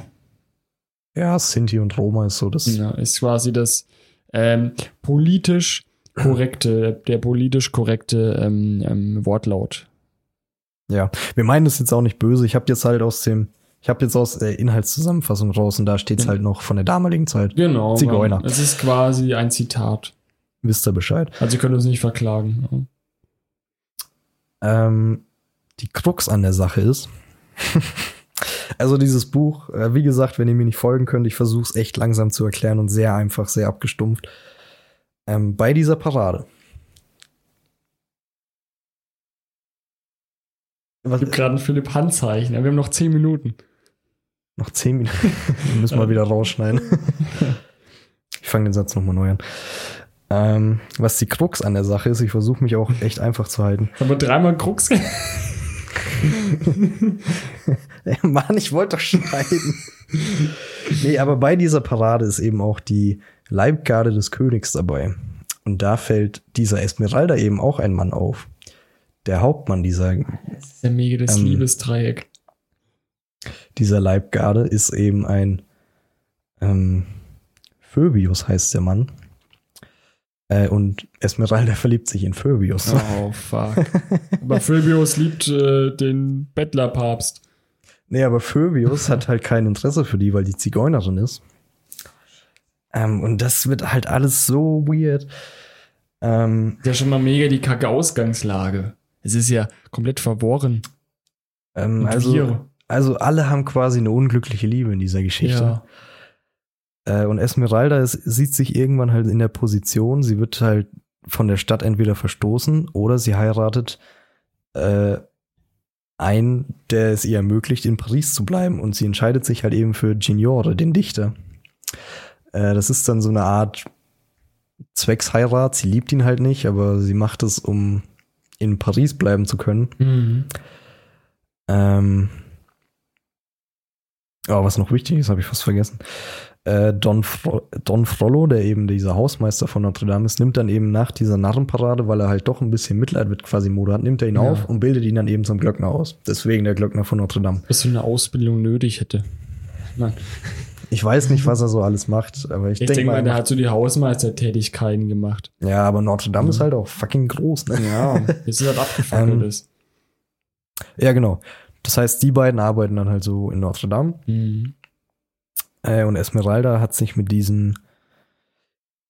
Ja, Sinti und Roma ist so das... Ja, ist quasi das... der politisch korrekte Wortlaut. Ja, wir meinen das jetzt auch nicht böse. Ich habe jetzt halt aus der Inhaltszusammenfassung raus und da steht's halt noch von der damaligen Zeit. Genau. Zigeuner. Es ist quasi ein Zitat. Wisst ihr Bescheid? Also ihr könnt uns nicht verklagen. Die Krux an der Sache ist, also dieses Buch, wie gesagt, wenn ihr mir nicht folgen könnt, ich versuche es echt langsam zu erklären und sehr einfach, sehr abgestumpft. Bei dieser Parade. Was? Ich habe gerade ein Philipp Handzeichen. Wir haben noch 10 Minuten. Noch 10 Minuten? Wir müssen mal wieder rausschneiden. Ich fange den Satz nochmal neu an. Was die Krux an der Sache ist, ich versuche mich auch echt einfach zu halten. Haben wir dreimal Krux? Mann, ich wollte doch schneiden. Nee, aber bei dieser Parade ist eben auch die Leibgarde des Königs dabei. Und da fällt dieser Esmeralda eben auch ein Mann auf. Der Hauptmann dieser... Das ist der Mega des Liebesdreieck. Dieser Leibgarde ist eben ein Phoebius heißt der Mann. Und Esmeralda verliebt sich in Phoebius. Oh, fuck. Aber Phoebius liebt den Bettlerpapst. Nee, aber Phoebius hat halt kein Interesse für die, weil die Zigeunerin ist. Und das wird halt alles so weird. Ja, schon mal mega die kacke Ausgangslage. Es ist ja komplett verworren. Also alle haben quasi eine unglückliche Liebe in dieser Geschichte. Ja. Und Esmeralda sieht sich irgendwann halt in der Position, sie wird halt von der Stadt entweder verstoßen oder sie heiratet einen, der es ihr ermöglicht, in Paris zu bleiben. Und sie entscheidet sich halt eben für Signore, den Dichter. Das ist dann so eine Art Zwecksheirat. Sie liebt ihn halt nicht, aber sie macht es, um in Paris bleiben zu können. Mhm. Was noch wichtig ist, habe ich fast vergessen. Don Frollo, der eben dieser Hausmeister von Notre Dame ist, nimmt dann eben nach dieser Narrenparade, weil er halt doch ein bisschen Mitleid mit Quasimodo hat, nimmt er ihn auf und bildet ihn dann eben zum Glöckner aus. Deswegen der Glöckner von Notre Dame. Dass du eine Ausbildung nötig hätte. Nein. Ich weiß nicht, was er so alles macht, aber ich denke mal, der hat so die Hausmeistertätigkeiten gemacht. Ja, aber Notre Dame ist halt auch fucking groß, ne? Ja, jetzt ist halt abgefackelt ist. Ja, genau. Das heißt, die beiden arbeiten dann halt so in Notre Dame. Mhm. Und Esmeralda hat sich mit diesem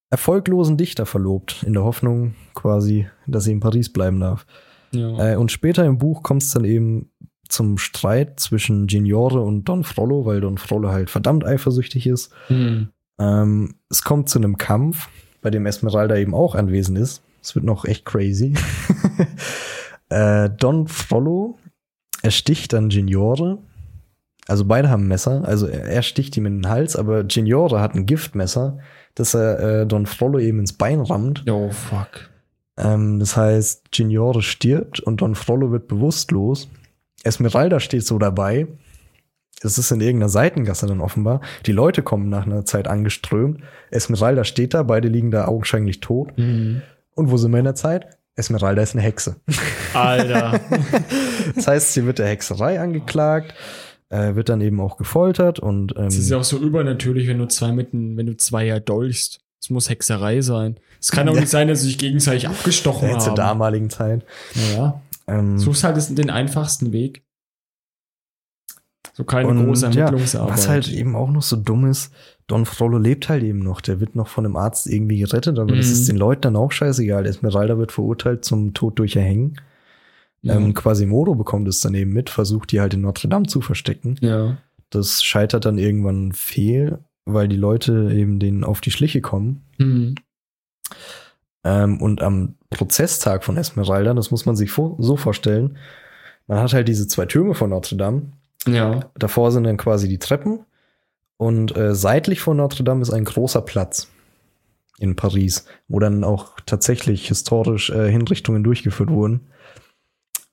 erfolglosen Dichter verlobt, in der Hoffnung quasi, dass sie in Paris bleiben darf. Ja. Und später im Buch kommt es dann eben zum Streit zwischen Signore und Don Frollo, weil Don Frollo halt verdammt eifersüchtig ist. Mhm. Es kommt zu einem Kampf, bei dem Esmeralda eben auch anwesend ist. Es wird noch echt crazy. Don Frollo ersticht dann Signore. Also beide haben ein Messer, also er sticht ihm in den Hals, aber Signore hat ein Giftmesser, das er Don Frollo eben ins Bein rammt. Oh, fuck. Das heißt, Signore stirbt und Don Frollo wird bewusstlos. Esmeralda steht so dabei. Es ist in irgendeiner Seitengasse dann offenbar. Die Leute kommen nach einer Zeit angeströmt. Esmeralda steht da, beide liegen da augenscheinlich tot. Mhm. Und wo sind wir in der Zeit? Esmeralda ist eine Hexe. Alter. Das heißt, sie wird der Hexerei angeklagt. Wird dann eben auch gefoltert und es ist ja auch so übernatürlich, wenn du zwei erdolchst. Es muss Hexerei sein. Es kann auch nicht sein, dass sie sich gegenseitig abgestochen haben. Zur damaligen Zeit. Naja. Suchst halt den einfachsten Weg. So keine große Ermittlungsarbeit. Ja, was halt eben auch noch so dumm ist, Don Frollo lebt halt eben noch. Der wird noch von einem Arzt irgendwie gerettet, aber das ist den Leuten dann auch scheißegal. Esmeralda wird verurteilt zum Tod durch Erhängen. Quasimodo bekommt es dann eben mit, versucht die halt in Notre Dame zu verstecken. Ja. Das scheitert dann irgendwann fehl, weil die Leute eben denen auf die Schliche kommen. Mhm. Und am Prozesstag von Esmeralda, das muss man sich so vorstellen, man hat halt diese zwei Türme von Notre Dame. Ja. Davor sind dann quasi die Treppen. Und seitlich von Notre Dame ist ein großer Platz in Paris, wo dann auch tatsächlich historisch Hinrichtungen durchgeführt wurden.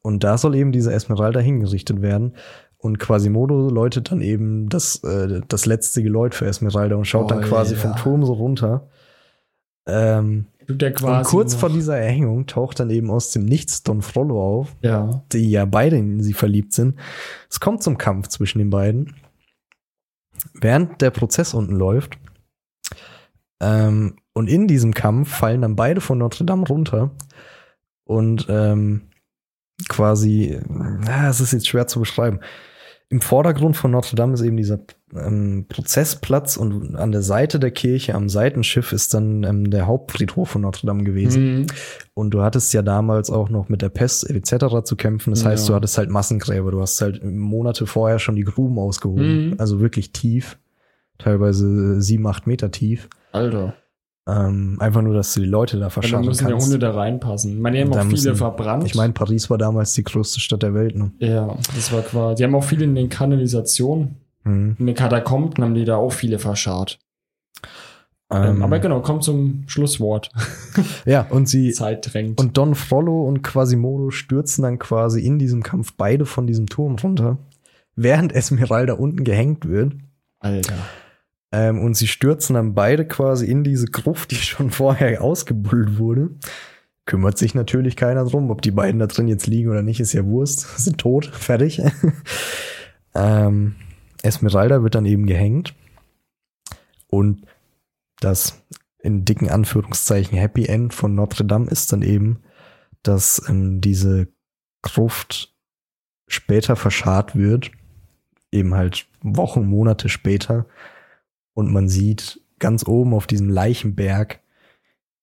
Und da soll eben diese Esmeralda hingerichtet werden. Und Quasimodo läutet dann eben das letzte Geläut für Esmeralda und schaut dann quasi vom Turm so runter. Und kurz vor dieser Erhängung taucht dann eben aus dem Nichts Don Frollo auf, die ja beide in sie verliebt sind. Es kommt zum Kampf zwischen den beiden. Während der Prozess unten läuft. Und in diesem Kampf fallen dann beide von Notre Dame runter. Und quasi, es ist jetzt schwer zu beschreiben. Im Vordergrund von Notre Dame ist eben dieser Prozessplatz und an der Seite der Kirche, am Seitenschiff, ist dann der Hauptfriedhof von Notre Dame gewesen. Mhm. Und du hattest ja damals auch noch mit der Pest etc. zu kämpfen. Das heißt, du hattest halt Massengräber. Du hast halt Monate vorher schon die Gruben ausgehoben. Mhm. Also wirklich tief. Teilweise 7-8 Meter tief. Alter. Einfach nur, dass du die Leute da verscharren kannst. Da müssen ja Hunde da reinpassen. Man, die haben auch viele verbrannt. Ich meine, Paris war damals die größte Stadt der Welt. Ne? Ja, das war quasi. Die haben auch viele in den Kanalisationen. Mhm. In den Katakomben haben die da auch viele verscharrt. Aber genau, kommt zum Schlusswort. Ja, und sie Zeit drängt. Und Don Frollo und Quasimodo stürzen dann quasi in diesem Kampf beide von diesem Turm runter, während Esmeralda unten gehängt wird. Alter. Und sie stürzen dann beide quasi in diese Gruft, die schon vorher ausgebuddelt wurde. Kümmert sich natürlich keiner drum, ob die beiden da drin jetzt liegen oder nicht, ist ja Wurst. Sind tot, fertig. Esmeralda wird dann eben gehängt. Und das in dicken Anführungszeichen Happy End von Notre Dame ist dann eben, dass diese Gruft später verscharrt wird. Eben halt Wochen, Monate später. Und man sieht ganz oben auf diesem Leichenberg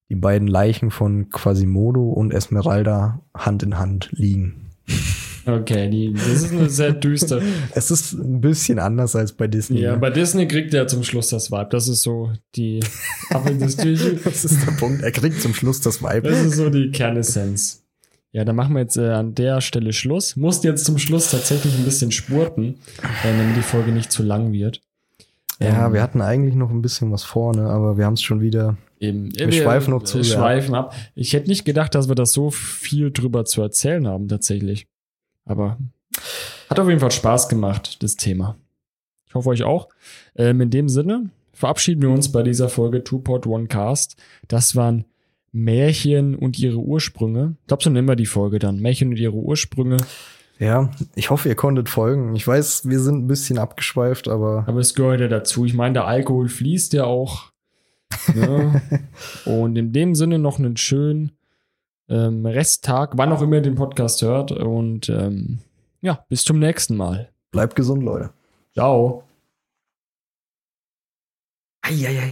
die beiden Leichen von Quasimodo und Esmeralda Hand in Hand liegen. Okay, das ist eine sehr düstere. Es ist ein bisschen anders als bei Disney. Ja, bei Disney kriegt er zum Schluss das Vibe. Das ist so die... Das ist der Punkt. Er kriegt zum Schluss das Vibe. Das ist so die Kernessenz. Ja, dann machen wir jetzt an der Stelle Schluss. Musst jetzt zum Schluss tatsächlich ein bisschen spurten, damit die Folge nicht zu lang wird. Ja, wir hatten eigentlich noch ein bisschen was vorne, aber wir haben es schon wieder. Eben. Wir schweifen noch zu. Wir schweifen ab. Ich hätte nicht gedacht, dass wir das so viel drüber zu erzählen haben, tatsächlich. Aber hat auf jeden Fall Spaß gemacht, das Thema. Ich hoffe, euch auch. In dem Sinne verabschieden wir uns bei dieser Folge Two-Bot-One-Cast. Das waren Märchen und ihre Ursprünge. Ich glaube, so nennen wir die Folge dann. Märchen und ihre Ursprünge. Ja, ich hoffe, ihr konntet folgen. Ich weiß, wir sind ein bisschen abgeschweift, aber... Aber es gehört ja dazu. Ich meine, der Alkohol fließt ja auch. Ne? Und in dem Sinne noch einen schönen Resttag, wann auch immer ihr den Podcast hört. Und bis zum nächsten Mal. Bleibt gesund, Leute. Ciao. Eieiei.